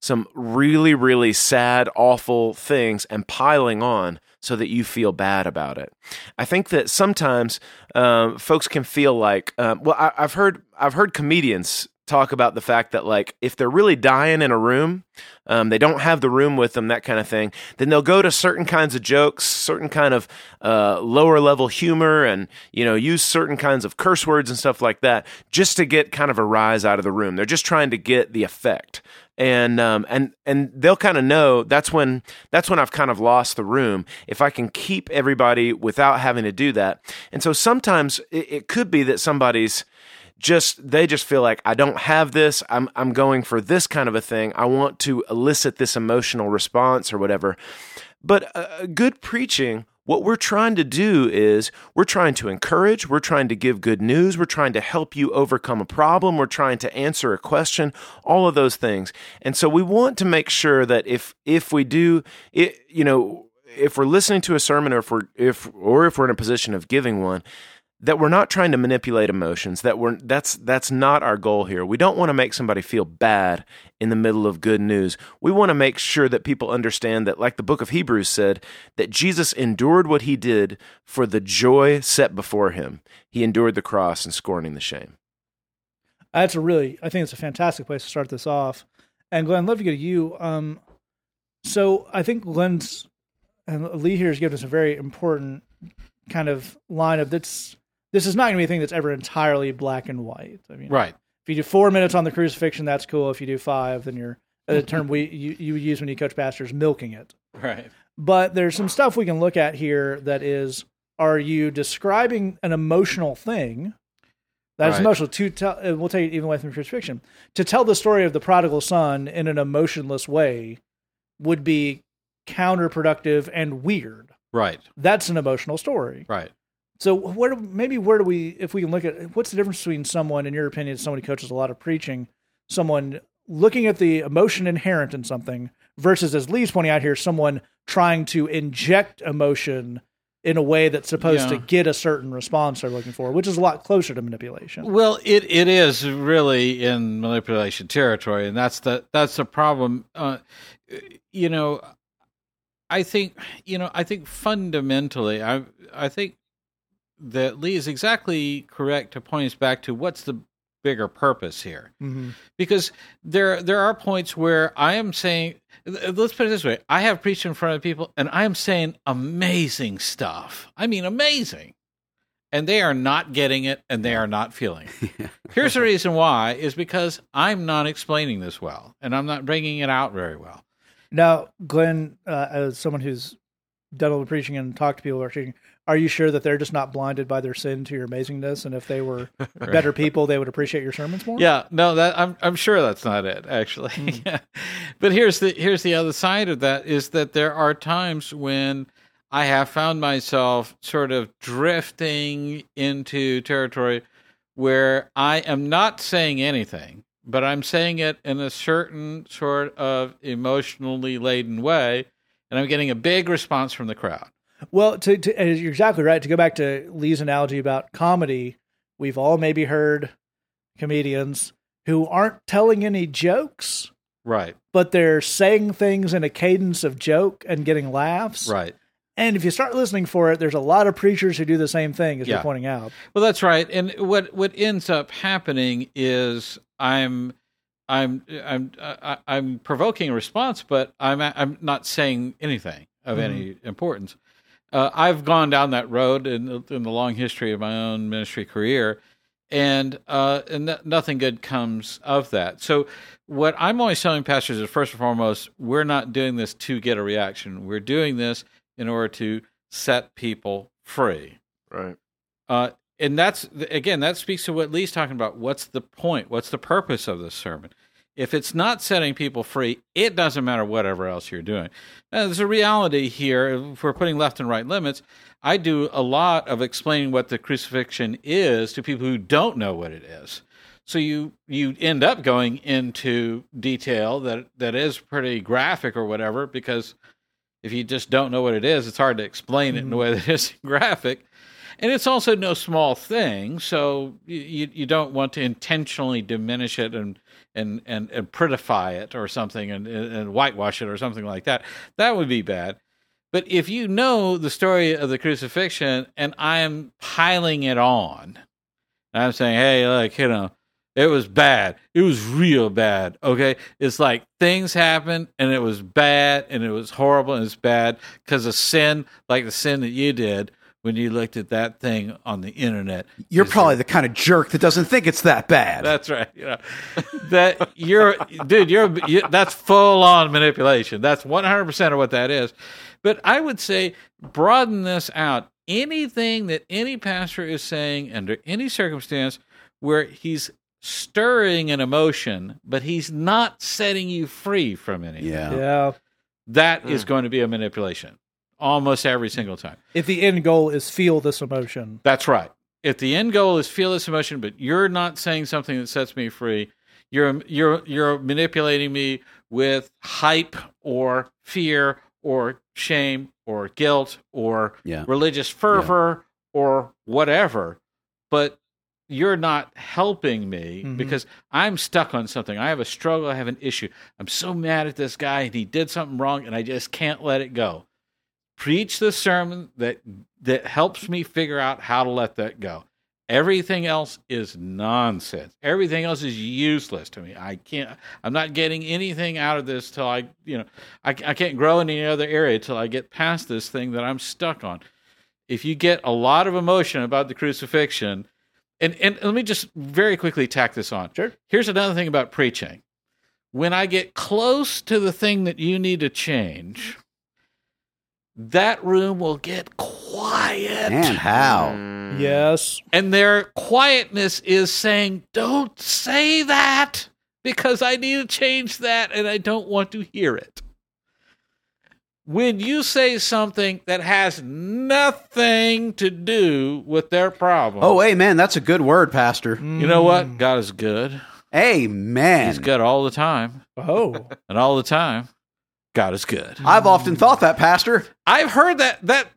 some really, really sad, awful things and piling on so that you feel bad about it. I think that sometimes folks can feel like, I've heard comedians talk about the fact that, like, if they're really dying in a room, they don't have the room with them, that kind of thing, then they'll go to certain kinds of jokes, certain kind of lower level humor, and, use certain kinds of curse words and stuff like that just to get kind of a rise out of the room. They're just trying to get the effect. And they'll kind of know that's when I've kind of lost the room, if I can keep everybody without having to do that. And so sometimes it could be that somebody's they just feel like, I don't have this, I'm going for this kind of a thing, I want to elicit this emotional response or whatever. But good preaching, what we're trying to do is, we're trying to encourage, we're trying to give good news, we're trying to help you overcome a problem, we're trying to answer a question, all of those things. And so we want to make sure that if we do it, if we're listening to a sermon, or if we're in a position of giving one, that we're not trying to manipulate emotions, that's not our goal here. We don't want to make somebody feel bad in the middle of good news. We want to make sure that people understand that, like the book of Hebrews said, that Jesus endured what he did for the joy set before him. He endured the cross and scorning the shame. I think it's a fantastic place to start this off. And Glenn, I'd love to go to you. So I think Glenn's and Lee here has given us a very important kind of line of that's, this is not going to be a thing that's ever entirely black and white. I mean, right. If you do 4 minutes on the crucifixion, that's cool. If you do 5, then you're the term you use when you coach pastors, milking it. Right. But there's some stuff we can look at here that is: are you describing an emotional thing that is emotional? We'll take it even away from crucifixion. To tell the story of the prodigal son in an emotionless way would be counterproductive and weird. Right. That's an emotional story. Right. So if we can look at, what's the difference between someone, in your opinion, someone who coaches a lot of preaching, someone looking at the emotion inherent in something versus, as Lee's pointing out here, someone trying to inject emotion in a way that's supposed to get a certain response they're looking for, which is a lot closer to manipulation. Well, it is really in manipulation territory, and that's the problem. I think, you know, I think fundamentally, I think that Lee is exactly correct to point us back to what's the bigger purpose here. Mm-hmm. Because there are points where I am saying, let's put it this way, I have preached in front of people and I am saying amazing stuff. I mean, amazing. And they are not getting it and they are not feeling it. Yeah. Here's the reason why, is because I'm not explaining this well and I'm not bringing it out very well. Now, Glenn, as someone who's done a little preaching and talked to people who are preaching, are you sure that they're just not blinded by their sin to your amazingness? And if they were better people, they would appreciate your sermons more? Yeah, no, that, I'm sure that's not it, actually. Mm. Yeah. But here's the other side of that, is that there are times when I have found myself sort of drifting into territory where I am not saying anything, but I'm saying it in a certain sort of emotionally laden way, and I'm getting a big response from the crowd. Well, you're exactly right. To go back to Lee's analogy about comedy, we've all maybe heard comedians who aren't telling any jokes. Right. But they're saying things in a cadence of joke and getting laughs. Right. And if you start listening for it, there's a lot of preachers who do the same thing, as you're pointing out. Well, that's right. And what ends up happening is I'm provoking a response, but I'm not saying anything of any importance. I've gone down that road in the long history of my own ministry career, and nothing good comes of that. So what I'm always telling pastors is, first and foremost, we're not doing this to get a reaction. We're doing this in order to set people free. Right. And that's, again, that speaks to what Lee's talking about. What's the point? What's the purpose of this sermon? If it's not setting people free, it doesn't matter whatever else you're doing. Now, there's a reality here. If we're putting left and right limits, I do a lot of explaining what the crucifixion is to people who don't know what it is. So you end up going into detail that is pretty graphic or whatever, because if you just don't know what it is, it's hard to explain it in a way that is graphic. And it's also no small thing, so you don't want to intentionally diminish it and prettify it or something and whitewash it or something like that. That would be bad. But if you know the story of the crucifixion and I'm piling it on, and I'm saying, hey, like, you know, it was bad. It was real bad, okay? It's like things happened, and it was bad, and it was horrible, and it's bad because of sin, like the sin that you did, when you looked at that thing on the internet. You're probably the kind of jerk that doesn't think it's that bad. That's right. You know, that that's full on manipulation. That's 100% of what that is. But I would say broaden this out. Anything that any pastor is saying under any circumstance where he's stirring an emotion, but he's not setting you free from anything. Yeah. That is going to be a manipulation. Almost every single time. If the end goal is feel this emotion. That's right. If the end goal is feel this emotion, but you're not saying something that sets me free, you're manipulating me with hype or fear or shame or guilt or religious fervor or whatever, but you're not helping me because I'm stuck on something. I have a struggle. I have an issue. I'm so mad at this guy and he did something wrong and I just can't let it go. Preach the sermon that helps me figure out how to let that go. Everything else is nonsense. Everything else is useless to me. I'm not getting anything out of this till I can't grow in any other area till I get past this thing that I'm stuck on. If you get a lot of emotion about the crucifixion, and let me just very quickly tack this on. Sure. Here's another thing about preaching. When I get close to the thing that you need to change, that room will get quiet. And how? Yes. And their quietness is saying, don't say that because I need to change that and I don't want to hear it. When you say something that has nothing to do with their problem. Oh, amen. That's a good word, Pastor. You know what? God is good. Amen. He's good all the time. Oh. And all the time. God is good. I've often thought that, Pastor. I've heard that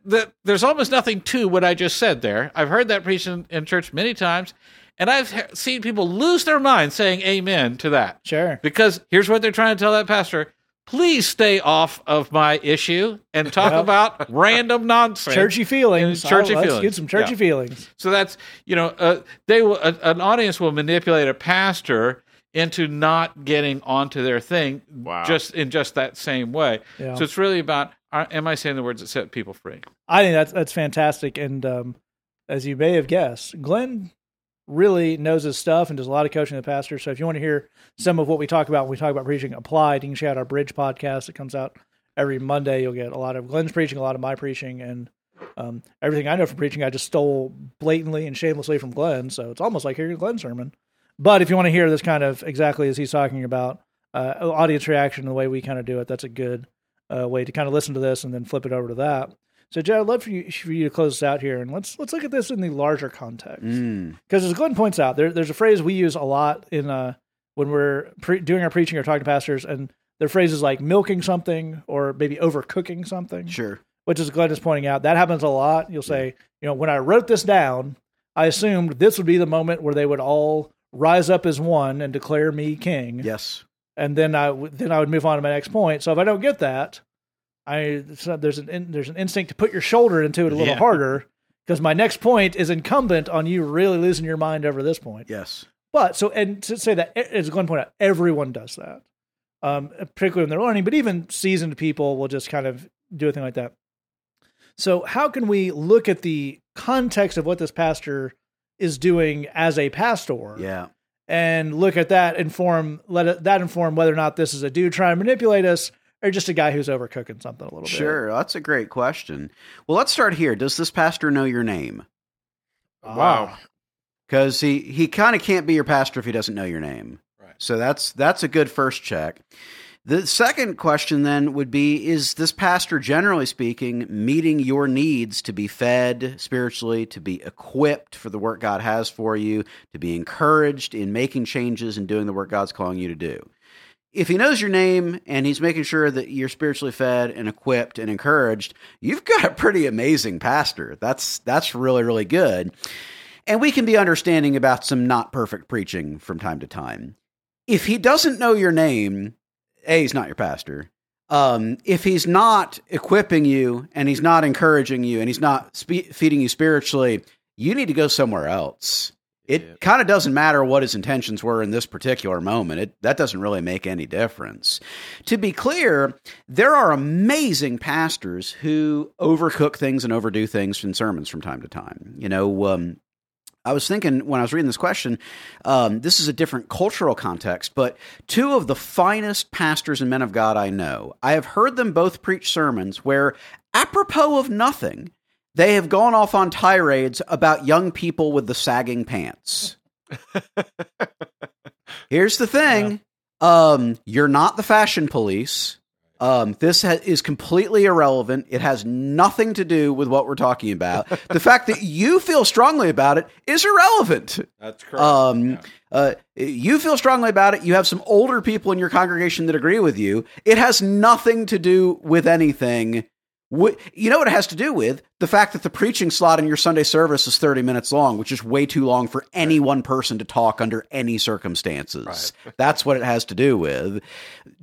there's almost nothing to what I just said there. I've heard that preached in church many times, and I've seen people lose their mind saying amen to that. Sure. Because here's what they're trying to tell that pastor. please stay off of my issue and talk about random nonsense. Churchy feelings. Let's get some churchy feelings. So that's, an audience will manipulate a pastor into not getting onto their thing just in that same way. Yeah. So it's really about, am I saying the words that set people free? I think that's fantastic. And as you may have guessed, Glenn really knows his stuff and does a lot of coaching the pastor. So if you want to hear some of what we talk about when we talk about preaching applied, you can check out our Bridge podcast. It comes out every Monday. You'll get a lot of Glenn's preaching, a lot of my preaching, and everything I know from preaching I just stole blatantly and shamelessly from Glenn. So it's almost like hearing a Glenn sermon. But if you want to hear this kind of exactly as he's talking about audience reaction, the way we kind of do it, that's a good way to kind of listen to this and then flip it over to that. So, Jed, I'd love for you to close this out here, and let's look at this in the larger context. Because as Glenn points out, there's a phrase we use a lot in when we're doing our preaching or talking to pastors, and their phrase is like milking something or maybe overcooking something. Sure. Which, as Glenn is pointing out, that happens a lot. You'll say, when I wrote this down, I assumed this would be the moment where they would all rise up as one and declare me king. Yes. And then I would move on to my next point. So if I don't get that, there's an instinct to put your shoulder into it a little harder, because my next point is incumbent on you really losing your mind over this point. Yes. But to say that, as Glenn pointed out, everyone does that, particularly when they're learning, but even seasoned people will just kind of do a thing like that. So how can we look at the context of what this pastor is doing as a pastor? Yeah. And look at that, inform whether or not this is a dude trying to manipulate us, or just a guy who's overcooking something a little bit. Sure, that's a great question. Well, let's start here. Does this pastor know your name? Wow. Because he kind of can't be your pastor if he doesn't know your name. Right. So that's a good first check. The second question then would be, is this pastor, generally speaking, meeting your needs to be fed spiritually, to be equipped for the work God has for you, to be encouraged in making changes and doing the work God's calling you to do? If he knows your name and he's making sure that you're spiritually fed and equipped and encouraged, you've got a pretty amazing pastor. That's really, really good. And we can be understanding about some not perfect preaching from time to time. If he doesn't know your name, A, he's not your pastor. If he's not equipping you and he's not encouraging you and he's not feeding you spiritually, you need to go somewhere else. It kind of doesn't matter what his intentions were in this particular moment. That doesn't really make any difference. To be clear, there are amazing pastors who overcook things and overdo things in sermons from time to time. I was thinking when I was reading this question, this is a different cultural context, but two of the finest pastors and men of God I know, I have heard them both preach sermons where, apropos of nothing, they have gone off on tirades about young people with the sagging pants. Here's the thing. You're not the fashion police. This is completely irrelevant. It has nothing to do with what we're talking about. The fact that you feel strongly about it is irrelevant. That's correct. You feel strongly about it. You have some older people in your congregation that agree with you. It has nothing to do with anything. You know what it has to do with? The fact that the preaching slot in your Sunday service is 30 minutes long, which is way too long for any one person to talk under any circumstances. Right. That's what it has to do with.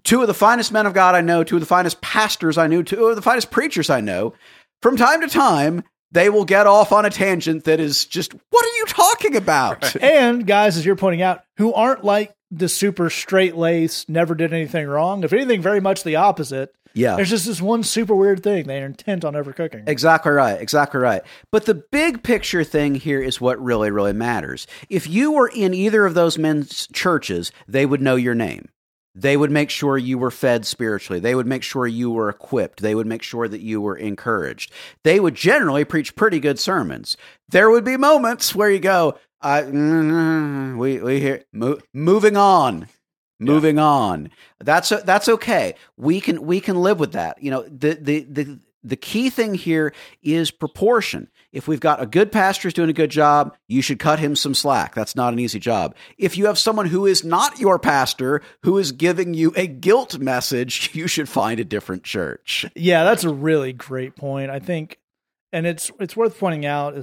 Two of the finest men of God I know, two of the finest pastors I knew, two of the finest preachers I know, from time to time, they will get off on a tangent that is just, what are you talking about? Right. And guys, as you're pointing out, who aren't like the super straight-laced, never did anything wrong. If anything, very much the opposite. Yeah. There's just this one super weird thing. They're intent on overcooking. Exactly right. Exactly right. But the big picture thing here is what really, really matters. If you were in either of those men's churches, they would know your name. They would make sure you were fed spiritually. They would make sure you were equipped. They would make sure that you were encouraged. They would generally preach pretty good sermons. There would be moments where you go, moving on. That's okay. We can live with that. The key thing here is proportion. If we've got a good pastor who's doing a good job, you should cut him some slack. That's not an easy job. If you have someone who is not your pastor, who is giving you a guilt message, you should find a different church. Yeah, that's a really great point. I think, and it's worth pointing out,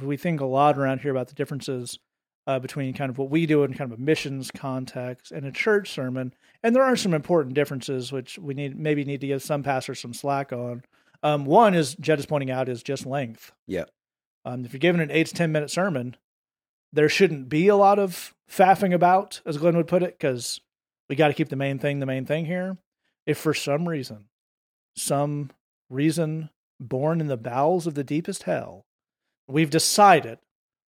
we think a lot around here about the differences between kind of what we do in kind of a missions context and a church sermon. And there are some important differences, which we maybe need to give some pastors some slack on. One is, Jed is pointing out, is just length. Yeah. If you're giving an 8 to 10 minute sermon, there shouldn't be a lot of faffing about, as Glenn would put it, because we got to keep the main thing here. If for some reason born in the bowels of the deepest hell, we've decided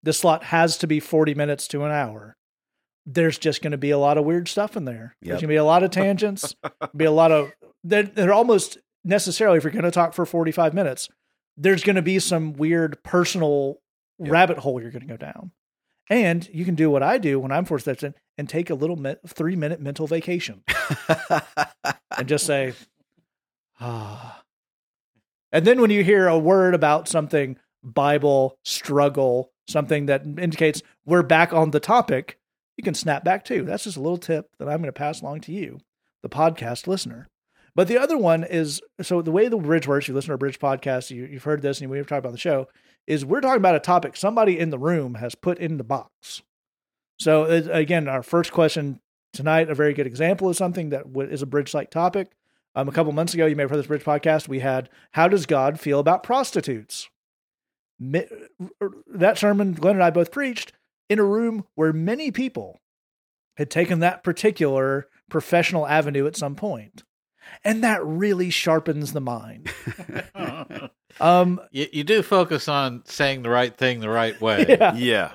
this slot has to be 40 minutes to an hour, there's just going to be a lot of weird stuff in there. Yep. There's going to be a lot of tangents, be a lot of... They're almost necessarily, if you're going to talk for 45 minutes, there's going to be some weird personal rabbit hole you're going to go down. And you can do what I do when I'm forced to, and take a little 3-minute mental vacation and just say, ah. And then when you hear a word about something, Bible, struggle, something that indicates we're back on the topic, you can snap back too. That's just a little tip that I'm going to pass along to you, the podcast listener. But the other one is, so the way the Bridge works, you listen to our Bridge podcast, you've heard this and we've talked about the show, is we're talking about a topic somebody in the room has put in the box. So again, our first question tonight, a very good example of something that is a Bridge-like topic. A couple months ago, you may have heard this Bridge podcast, we had, how does God feel about prostitutes? That sermon Glenn and I both preached in a room where many people had taken that particular professional avenue at some point. And that really sharpens the mind. You do focus on saying the right thing the right way. Yeah.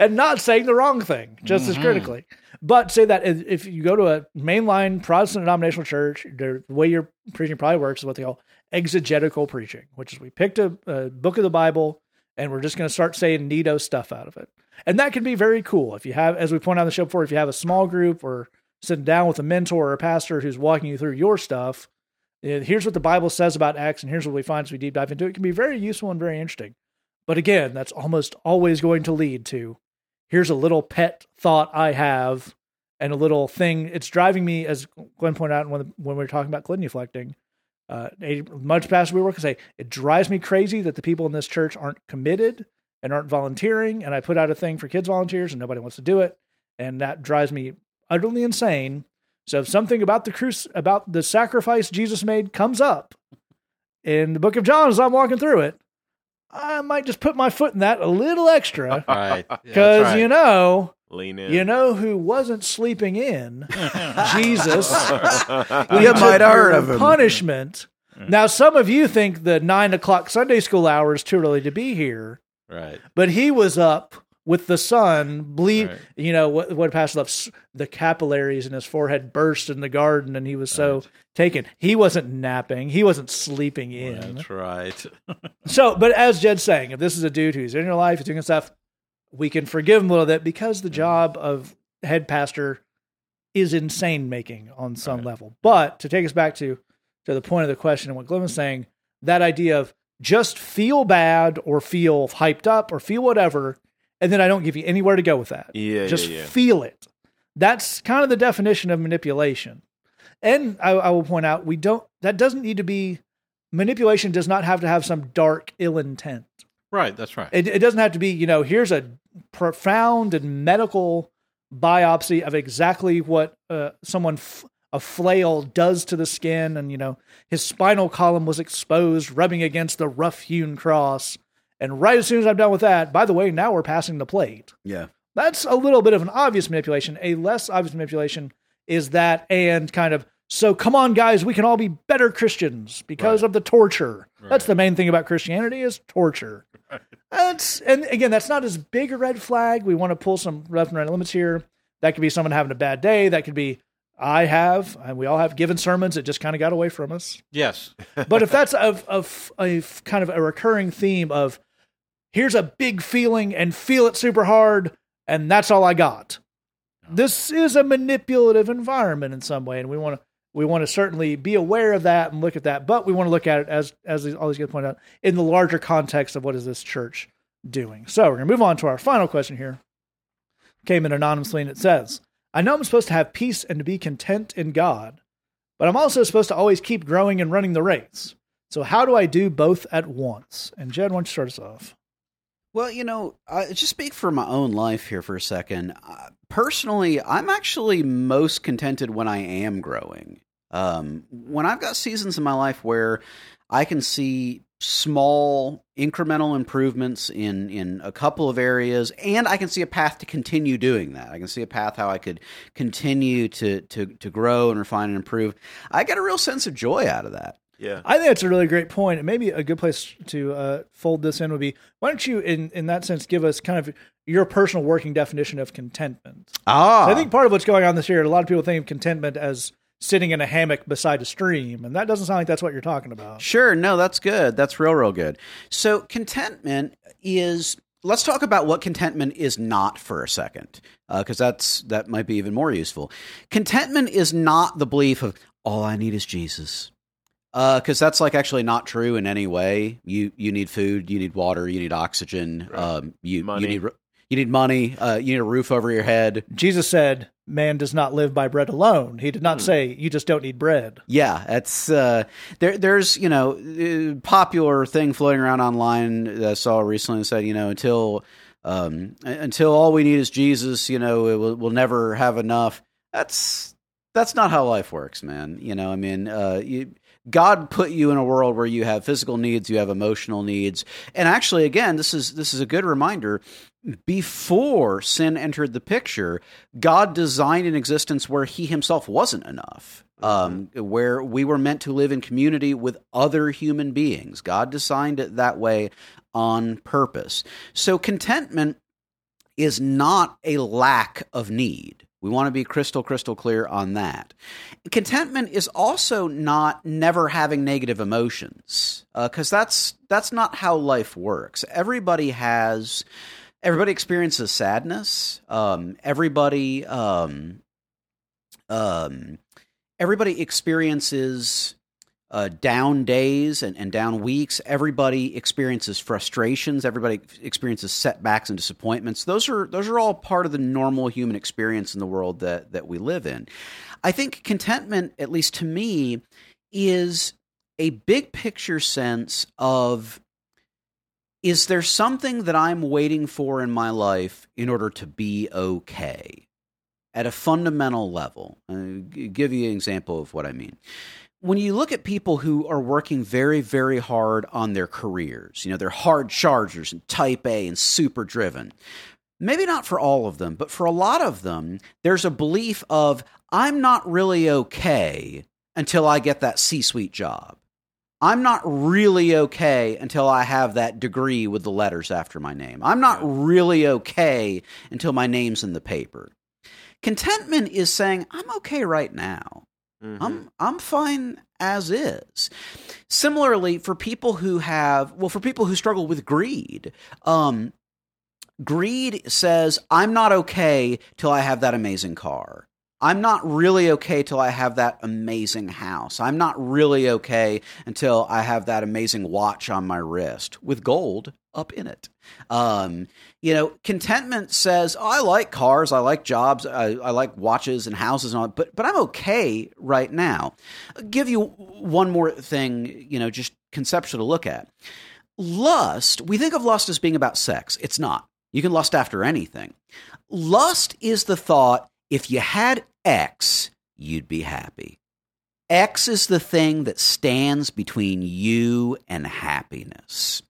And not saying the wrong thing, just as critically. But say that if you go to a mainline Protestant denominational church, the way your preaching probably works is what they call exegetical preaching, which is we picked a book of the Bible and we're just going to start saying neato stuff out of it. And that can be very cool. If you have, as we point out on the show before, if you have a small group or sitting down with a mentor or a pastor who's walking you through your stuff, here's what the Bible says about Acts, and here's what we find as we deep dive into it, can be very useful and very interesting. But again, that's almost always going to lead to, here's a little pet thought I have and a little thing. It's driving me, as Glenn pointed out when we were talking about genuflecting, much past we were going to say, it drives me crazy that the people in this church aren't committed and aren't volunteering, and I put out a thing for kids volunteers, and nobody wants to do it, and that drives me utterly insane. So if something about the sacrifice Jesus made comes up in the book of John as I'm walking through it, I might just put my foot in that a little extra. Right. Because, yeah, right. Lean in. You know who wasn't sleeping in? Jesus. You might have heard of him. Punishment. Now, some of you think the 9 o'clock Sunday school hour is too early to be here. Right. But he was up with the sun, bleed, right. You know, what Pastor Love, the capillaries in his forehead burst in the garden, and he was so taken. He wasn't napping. He wasn't sleeping in. That's right. So, but as Jed's saying, if this is a dude who's in your life, who's doing stuff, we can forgive him a little bit because the job of head pastor is insane-making on some level. But to take us back to the point of the question and what Glenn was saying, that idea of just feel bad or feel hyped up or feel whatever, and then I don't give you anywhere to go with that. Yeah, just feel it. That's kind of the definition of manipulation. And I will point out, that doesn't need to be, manipulation does not have to have some dark, ill intent. Right, that's right. It doesn't have to be, here's a profound and medical biopsy of exactly what a flail does to the skin, and, his spinal column was exposed, rubbing against the rough-hewn cross. And right as soon as I'm done with that, by the way, now we're passing the plate. Yeah. That's a little bit of an obvious manipulation. A less obvious manipulation is that, and kind of, so come on, guys, we can all be better Christians because of the torture. Right. That's the main thing about Christianity is torture. Right. And again, that's not as big a red flag. We want to pull some rough and right limits here. That could be someone having a bad day. That could be, we all have given sermons that just kind of got away from us. Yes. But if that's a kind of a recurring theme of, here's a big feeling and feel it super hard, and that's all I got. This is a manipulative environment in some way, and we want to certainly be aware of that and look at that, but we want to look at it, as all these guys point out, in the larger context of what is this church doing. So we're going to move on to our final question here. Came in anonymously, and it says, I know I'm supposed to have peace and to be content in God, but I'm also supposed to always keep growing and running the race. So how do I do both at once? And Jed, why don't you start us off? Well, you know, just speak for my own life here for a second. Personally, I'm actually most contented when I am growing. When I've got seasons in my life where I can see small incremental improvements in a couple of areas, and I can see a path to continue doing that. I can see a path how I could continue to grow and refine and improve. I get a real sense of joy out of that. Yeah, I think that's a really great point. And maybe a good place to fold this in would be, why don't you, in that sense, give us kind of your personal working definition of contentment? So I think part of what's going on this year, a lot of people think of contentment as sitting in a hammock beside a stream, and that doesn't sound like that's what you're talking about. Sure, no, that's good. That's real, real good. So contentment is... Let's talk about what contentment is not for a second, because that might be even more useful. Contentment is not the belief of, all I need is Jesus. Because that's like actually not true in any way. You need food, you need water, you need oxygen, right. You need money, you need a roof over your head. Jesus said, "Man does not live by bread alone." He did not say you just don't need bread. Yeah, that's there's popular thing floating around online that I saw recently that said until all we need is Jesus, we'll never have enough. That's not how life works, man. God put you in a world where you have physical needs, you have emotional needs. And actually, again, this is a good reminder. Before sin entered the picture, God designed an existence where he himself wasn't enough, where we were meant to live in community with other human beings. God designed it that way on purpose. So contentment is not a lack of need. We want to be crystal clear on that. Contentment is also not never having negative emotions, because that's not how life works. Everybody experiences sadness. Everybody experiences down days and down weeks. Everybody experiences frustrations. Everybody experiences setbacks and disappointments. Those are all part of the normal human experience in the world that we live in. I think contentment, at least to me, is a big picture sense of, is there something that I'm waiting for in my life in order to be okay at a fundamental level? I'll give you an example of what I mean. When you look at people who are working very, very hard on their careers, they're hard chargers and type A and super driven. Maybe not for all of them, but for a lot of them, there's a belief of, I'm not really okay until I get that C-suite job. I'm not really okay until I have that degree with the letters after my name. I'm not really okay until my name's in the paper. Contentment is saying, I'm okay right now. Mm-hmm. I'm fine as is. Similarly, for people who struggle with greed, greed says, I'm not okay till I have that amazing car. I'm not really okay till I have that amazing house. I'm not really okay until I have that amazing watch on my wrist with gold up in it. Contentment says, oh, I like cars, I like jobs, I like watches and houses and all, but I'm okay right now. I'll give you one more thing, just conceptual to look at. Lust, we think of lust as being about sex. It's not. You can lust after anything. Lust is the thought, if you had X, you'd be happy. X is the thing that stands between you and happiness.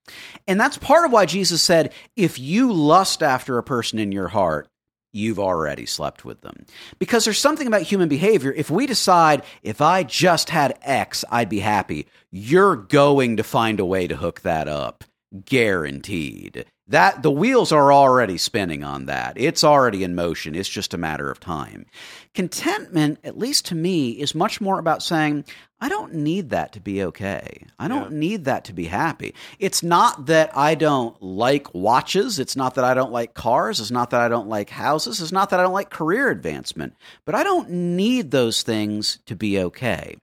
And that's part of why Jesus said, if you lust after a person in your heart, you've already slept with them. Because there's something about human behavior. If we decide, if I just had X, I'd be happy, you're going to find a way to hook that up. Guaranteed. That the wheels are already spinning on that. It's already in motion. It's just a matter of time. Contentment, at least to me, is much more about saying, I don't need that to be okay. I don't need that to be happy. It's not that I don't like watches. It's not that I don't like cars. It's not that I don't like houses. It's not that I don't like career advancement. But I don't need those things to be okay.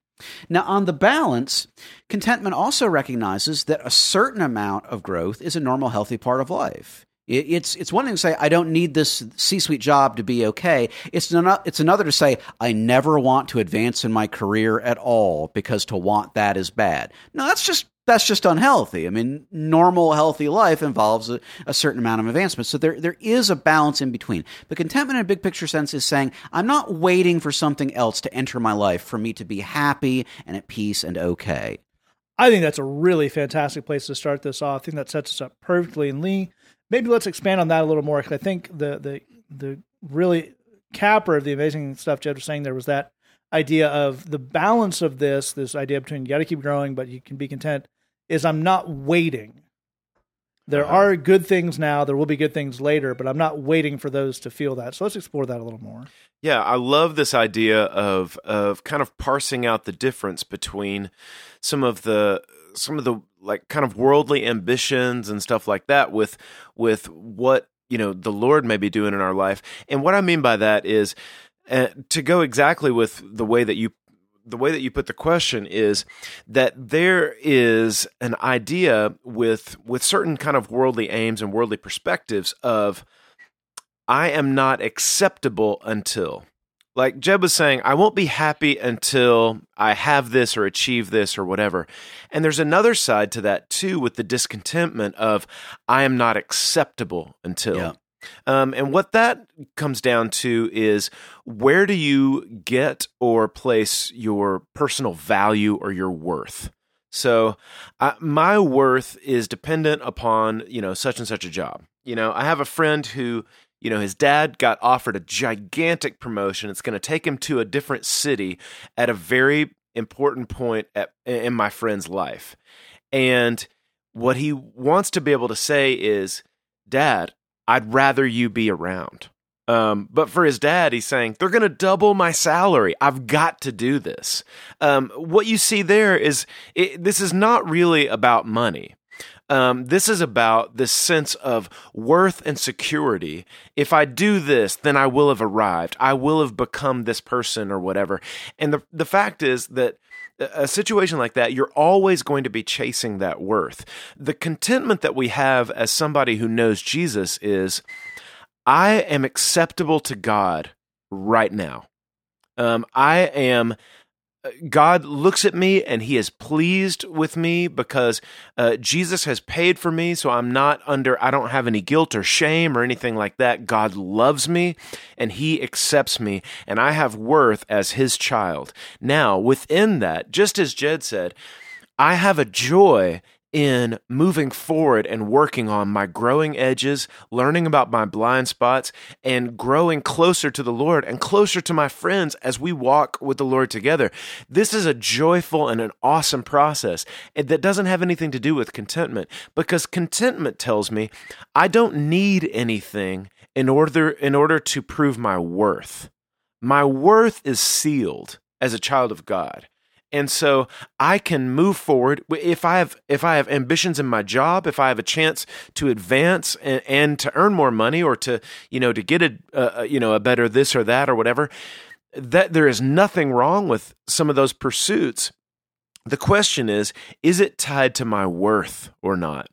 Now, on the balance, contentment also recognizes that a certain amount of growth is a normal, healthy part of life. It's one thing to say, I don't need this C-suite job to be okay. It's another to say, I never want to advance in my career at all because to want that is bad. No, that's just That's just unhealthy. I mean, normal, healthy life involves a certain amount of advancement. So there is a balance in between. But contentment in a big picture sense is saying, I'm not waiting for something else to enter my life for me to be happy and at peace and okay. I think that's a really fantastic place to start this off. I think that sets us up perfectly. And Lee, maybe let's expand on that a little more, because I think the really capper of the amazing stuff Jed was saying there was that idea of the balance of this idea between you got to keep growing, but you can be content. Is I'm not waiting. There are good things now. There will be good things later, but I'm not waiting for those to feel that. So let's explore that a little more. Yeah, I love this idea of kind of parsing out the difference between some of the like kind of worldly ambitions and stuff like that with what, you know, the Lord may be doing in our life. And what I mean by that is to go exactly with the way that you put the question is that there is an idea with certain kind of worldly aims and worldly perspectives of I am not acceptable until. Like Jeb was saying, I won't be happy until I have this or achieve this or whatever. And there's another side to that too with the discontentment of I am not acceptable until. Yeah. And what that comes down to is where do you get or place your personal value or your worth? So my worth is dependent upon, you know, such and such a job. You know, I have a friend who, you know, his dad got offered a gigantic promotion. It's going to take him to a different city at a very important point in my friend's life. And what he wants to be able to say is, Dad, I'd rather you be around. But for his dad, he's saying, they're going to double my salary. I've got to do this. What you see there is, this is not really about money. This is about this sense of worth and security. If I do this, then I will have arrived. I will have become this person or whatever. And the fact is that a situation like that, you're always going to be chasing that worth. The contentment that we have as somebody who knows Jesus is, I am acceptable to God right now. God looks at me and he is pleased with me because Jesus has paid for me. So I don't have any guilt or shame or anything like that. God loves me and he accepts me and I have worth as his child. Now, within that, just as Jed said, I have a joy in moving forward and working on my growing edges, learning about my blind spots, and growing closer to the Lord and closer to my friends as we walk with the Lord together. This is a joyful and an awesome process that doesn't have anything to do with contentment, because contentment tells me I don't need anything in order to prove my worth. My worth is sealed as a child of God. And so I can move forward if I have ambitions in my job, if I have a chance to advance and to earn more money or to, you know, to get a better this or that or whatever, that there is nothing wrong with some of those pursuits. The question is it tied to my worth or not?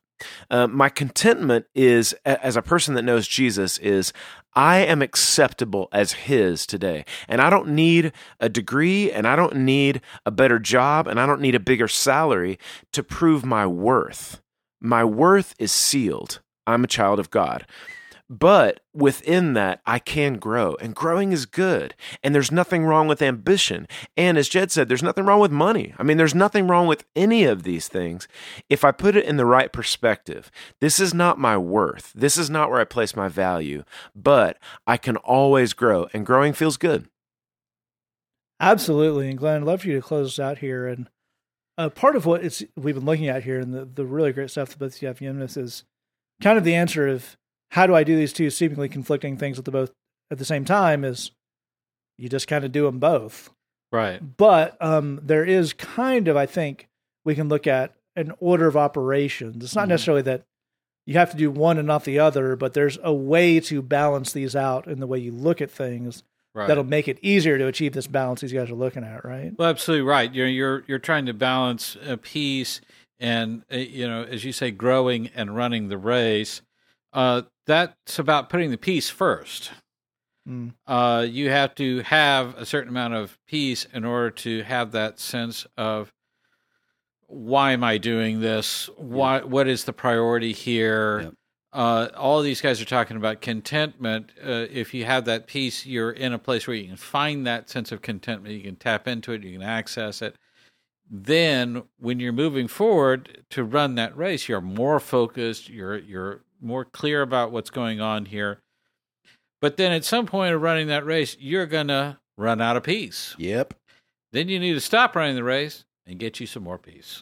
My contentment is, as a person that knows Jesus, is I am acceptable as his today. And I don't need a degree, and I don't need a better job, and I don't need a bigger salary to prove my worth. My worth is sealed. I'm a child of God. But within that, I can grow, and growing is good, and there's nothing wrong with ambition. And as Jed said, there's nothing wrong with money. I mean, there's nothing wrong with any of these things. If I put it in the right perspective, this is not my worth. This is not where I place my value, but I can always grow, and growing feels good. Absolutely. And Glenn, I'd love for you to close us out here. And part of what we've been looking at here and the really great stuff that both you have in this is kind of the answer of, how do I do these two seemingly conflicting things at the same time? Is you just kind of do them both, right? But there is kind of, I think we can look at an order of operations. It's not necessarily that you have to do one and not the other, but there's a way to balance these out in the way you look at things that'll make it easier to achieve this balance these guys are looking at, right? Well, absolutely right. You're trying to balance a piece, and you know, as you say, growing and running the race. That's about putting the peace first. You have to have a certain amount of peace in order to have that sense of why am I doing this? Why? What is the priority here? Yep. All of these guys are talking about contentment. If you have that peace, you're in a place where you can find that sense of contentment. You can tap into it. You can access it. Then when you're moving forward to run that race, you're more focused. You're more clear about what's going on here. But then at some point of running that race, you're going to run out of peace. Yep. Then you need to stop running the race and get you some more peace.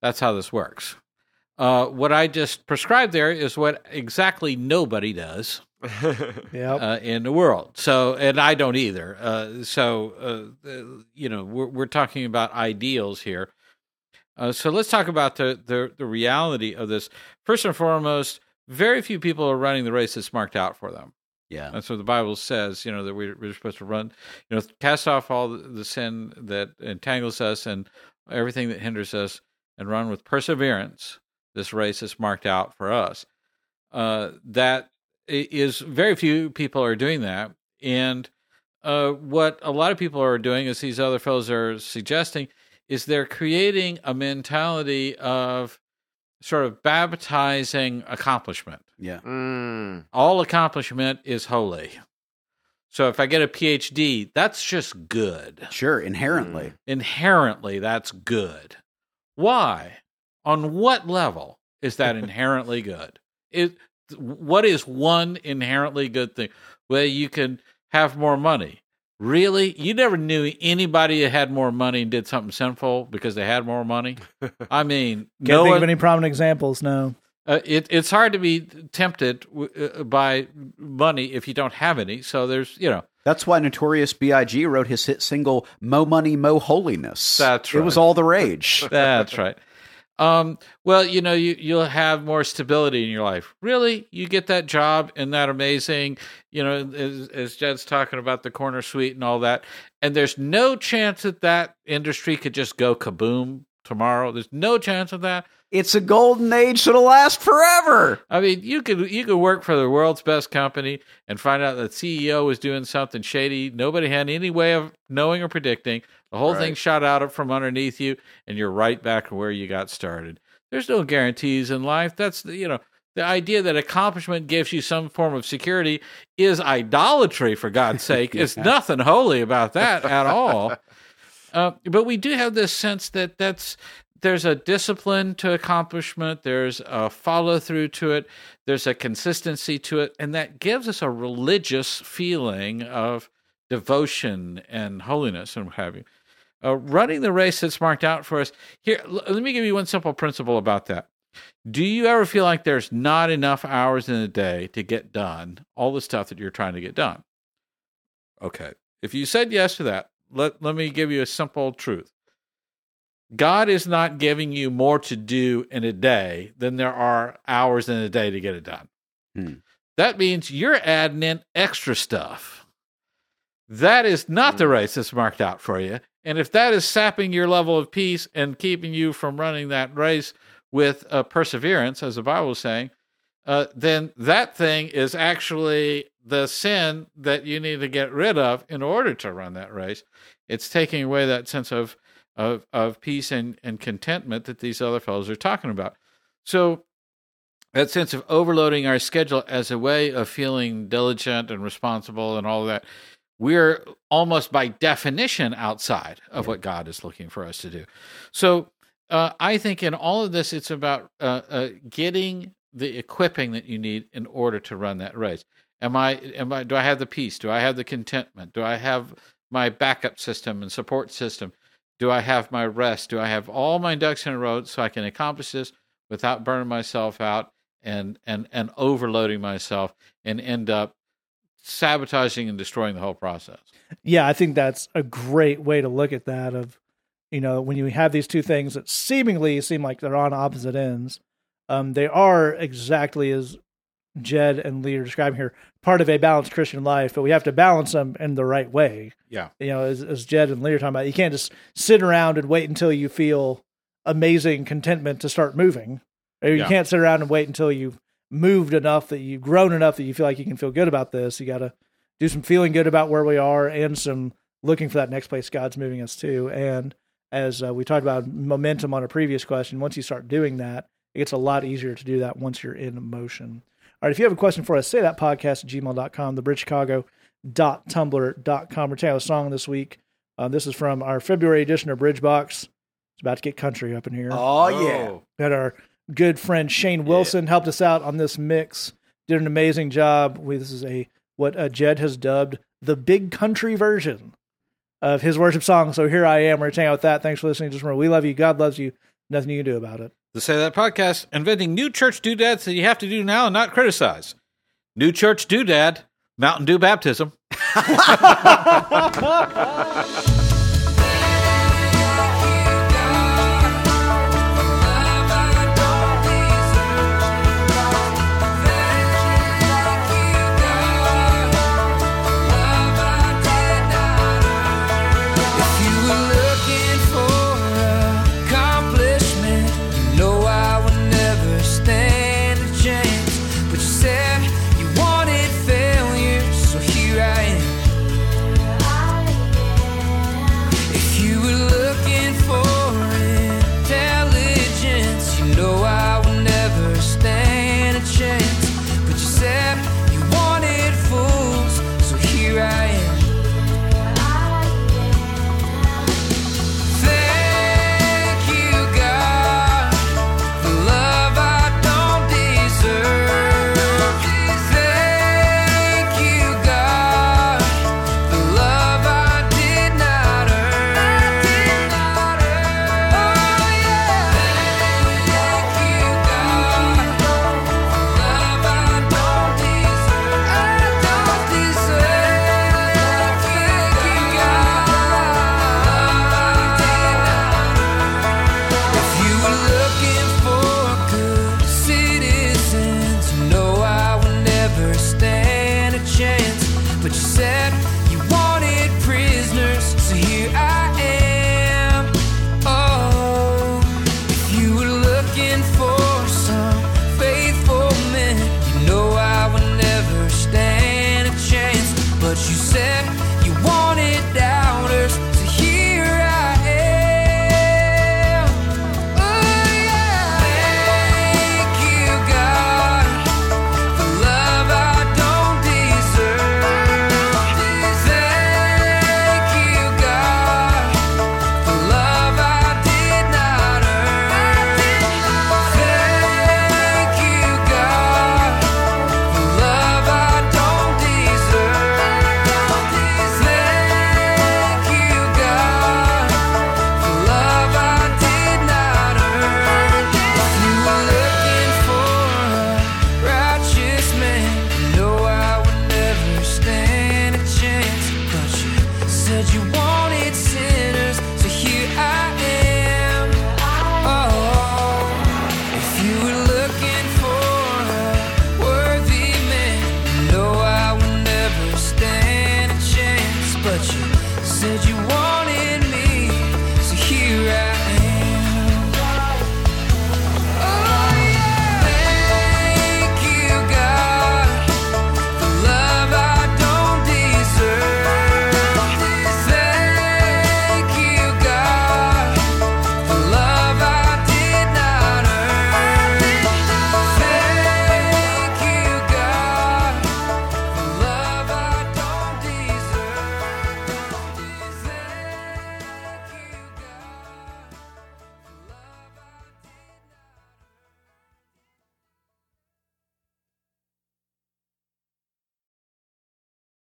That's how this works. What I just prescribed there is what exactly nobody does in the world. So, and I don't either. We're talking about ideals here. So let's talk about the reality of this. First and foremost, very few people are running the race that's marked out for them. Yeah. That's what the Bible says, that we're supposed to run, cast off all the sin that entangles us and everything that hinders us and run with perseverance. This race that's marked out for us. That is very few people are doing that. And what a lot of people are doing, as these other fellows are suggesting, is they're creating a mentality of sort of baptizing accomplishment. Yeah. Mm. All accomplishment is holy. So if I get a PhD, that's just good. Sure, inherently. Mm. Inherently, that's good. Why? On what level is that inherently good? What is one inherently good thing? Well, you can have more money. Really? You never knew anybody that had more money and did something sinful because they had more money? I mean, can't think of any prominent examples, no. It's hard to be tempted by money if you don't have any, so there's, That's why Notorious B.I.G. wrote his hit single, Mo Money, Mo Holiness. That's right. It was all the rage. That's right. You'll have more stability in your life. Really? You get that job and that amazing, as Jed's talking about the corner suite and all that, and there's no chance that industry could just go kaboom tomorrow. There's no chance of that. It's a golden age that'll last forever. I mean, you could work for the world's best company and find out that CEO was doing something shady. Nobody had any way of knowing or predicting. The whole thing shot out from underneath you, and you're right back where you got started. There's no guarantees in life. That's the idea that accomplishment gives you some form of security is idolatry. For God's sake, it's nothing holy about that at all. But we do have this sense that there's a discipline to accomplishment, there's a follow-through to it, there's a consistency to it, and that gives us a religious feeling of devotion and holiness and what have you. Running the race that's marked out for us, here, let me give you one simple principle about that. Do you ever feel like there's not enough hours in a day to get done, all the stuff that you're trying to get done? Okay. If you said yes to that, let me give you a simple truth. God is not giving you more to do in a day than there are hours in a day to get it done. Hmm. That means you're adding in extra stuff. That is not the race that's marked out for you. And if that is sapping your level of peace and keeping you from running that race with perseverance, as the Bible is saying, then that thing is actually the sin that you need to get rid of in order to run that race. It's taking away that sense of peace and contentment that these other fellows are talking about. So that sense of overloading our schedule as a way of feeling diligent and responsible and all of that, we're almost by definition outside of what God is looking for us to do. So I think in all of this, it's about getting the equipping that you need in order to run that race. Am I? Do I have the peace? Do I have the contentment? Do I have my backup system and support system? Do I have my rest? Do I have all my ducks in a row so I can accomplish this without burning myself out and overloading myself and end up sabotaging and destroying the whole process? Yeah, I think that's a great way to look at that of, when you have these two things that seemingly seem like they're on opposite ends, they are exactly as Jed and Lee are describing here, part of a balanced Christian life, but we have to balance them in the right way. Yeah. As Jed and Lee are talking about, you can't just sit around and wait until you feel amazing contentment to start moving. Or you can't sit around and wait until you've moved enough that you've grown enough that you feel like you can feel good about this. You got to do some feeling good about where we are and some looking for that next place God's moving us to. And as we talked about momentum on a previous question, once you start doing that, it gets a lot easier to do that once you're in motion. All right, if you have a question for us, say that podcast at gmail.com, thebridgechicago.tumblr.com. We're taking a song this week. This is from our February edition of Bridgebox. It's about to get country up in here. Oh, yeah. That our good friend Shane Wilson helped us out on this mix. Did an amazing job. This is what Jed has dubbed the big country version of his worship song. So here I am. We're hanging out with that. Thanks for listening. Just remember, we love you. God loves you. Nothing you can do about it. The Say That Podcast, inventing new church doodads that you have to do now and not criticize. New church doodad, Mountain Dew baptism. But you said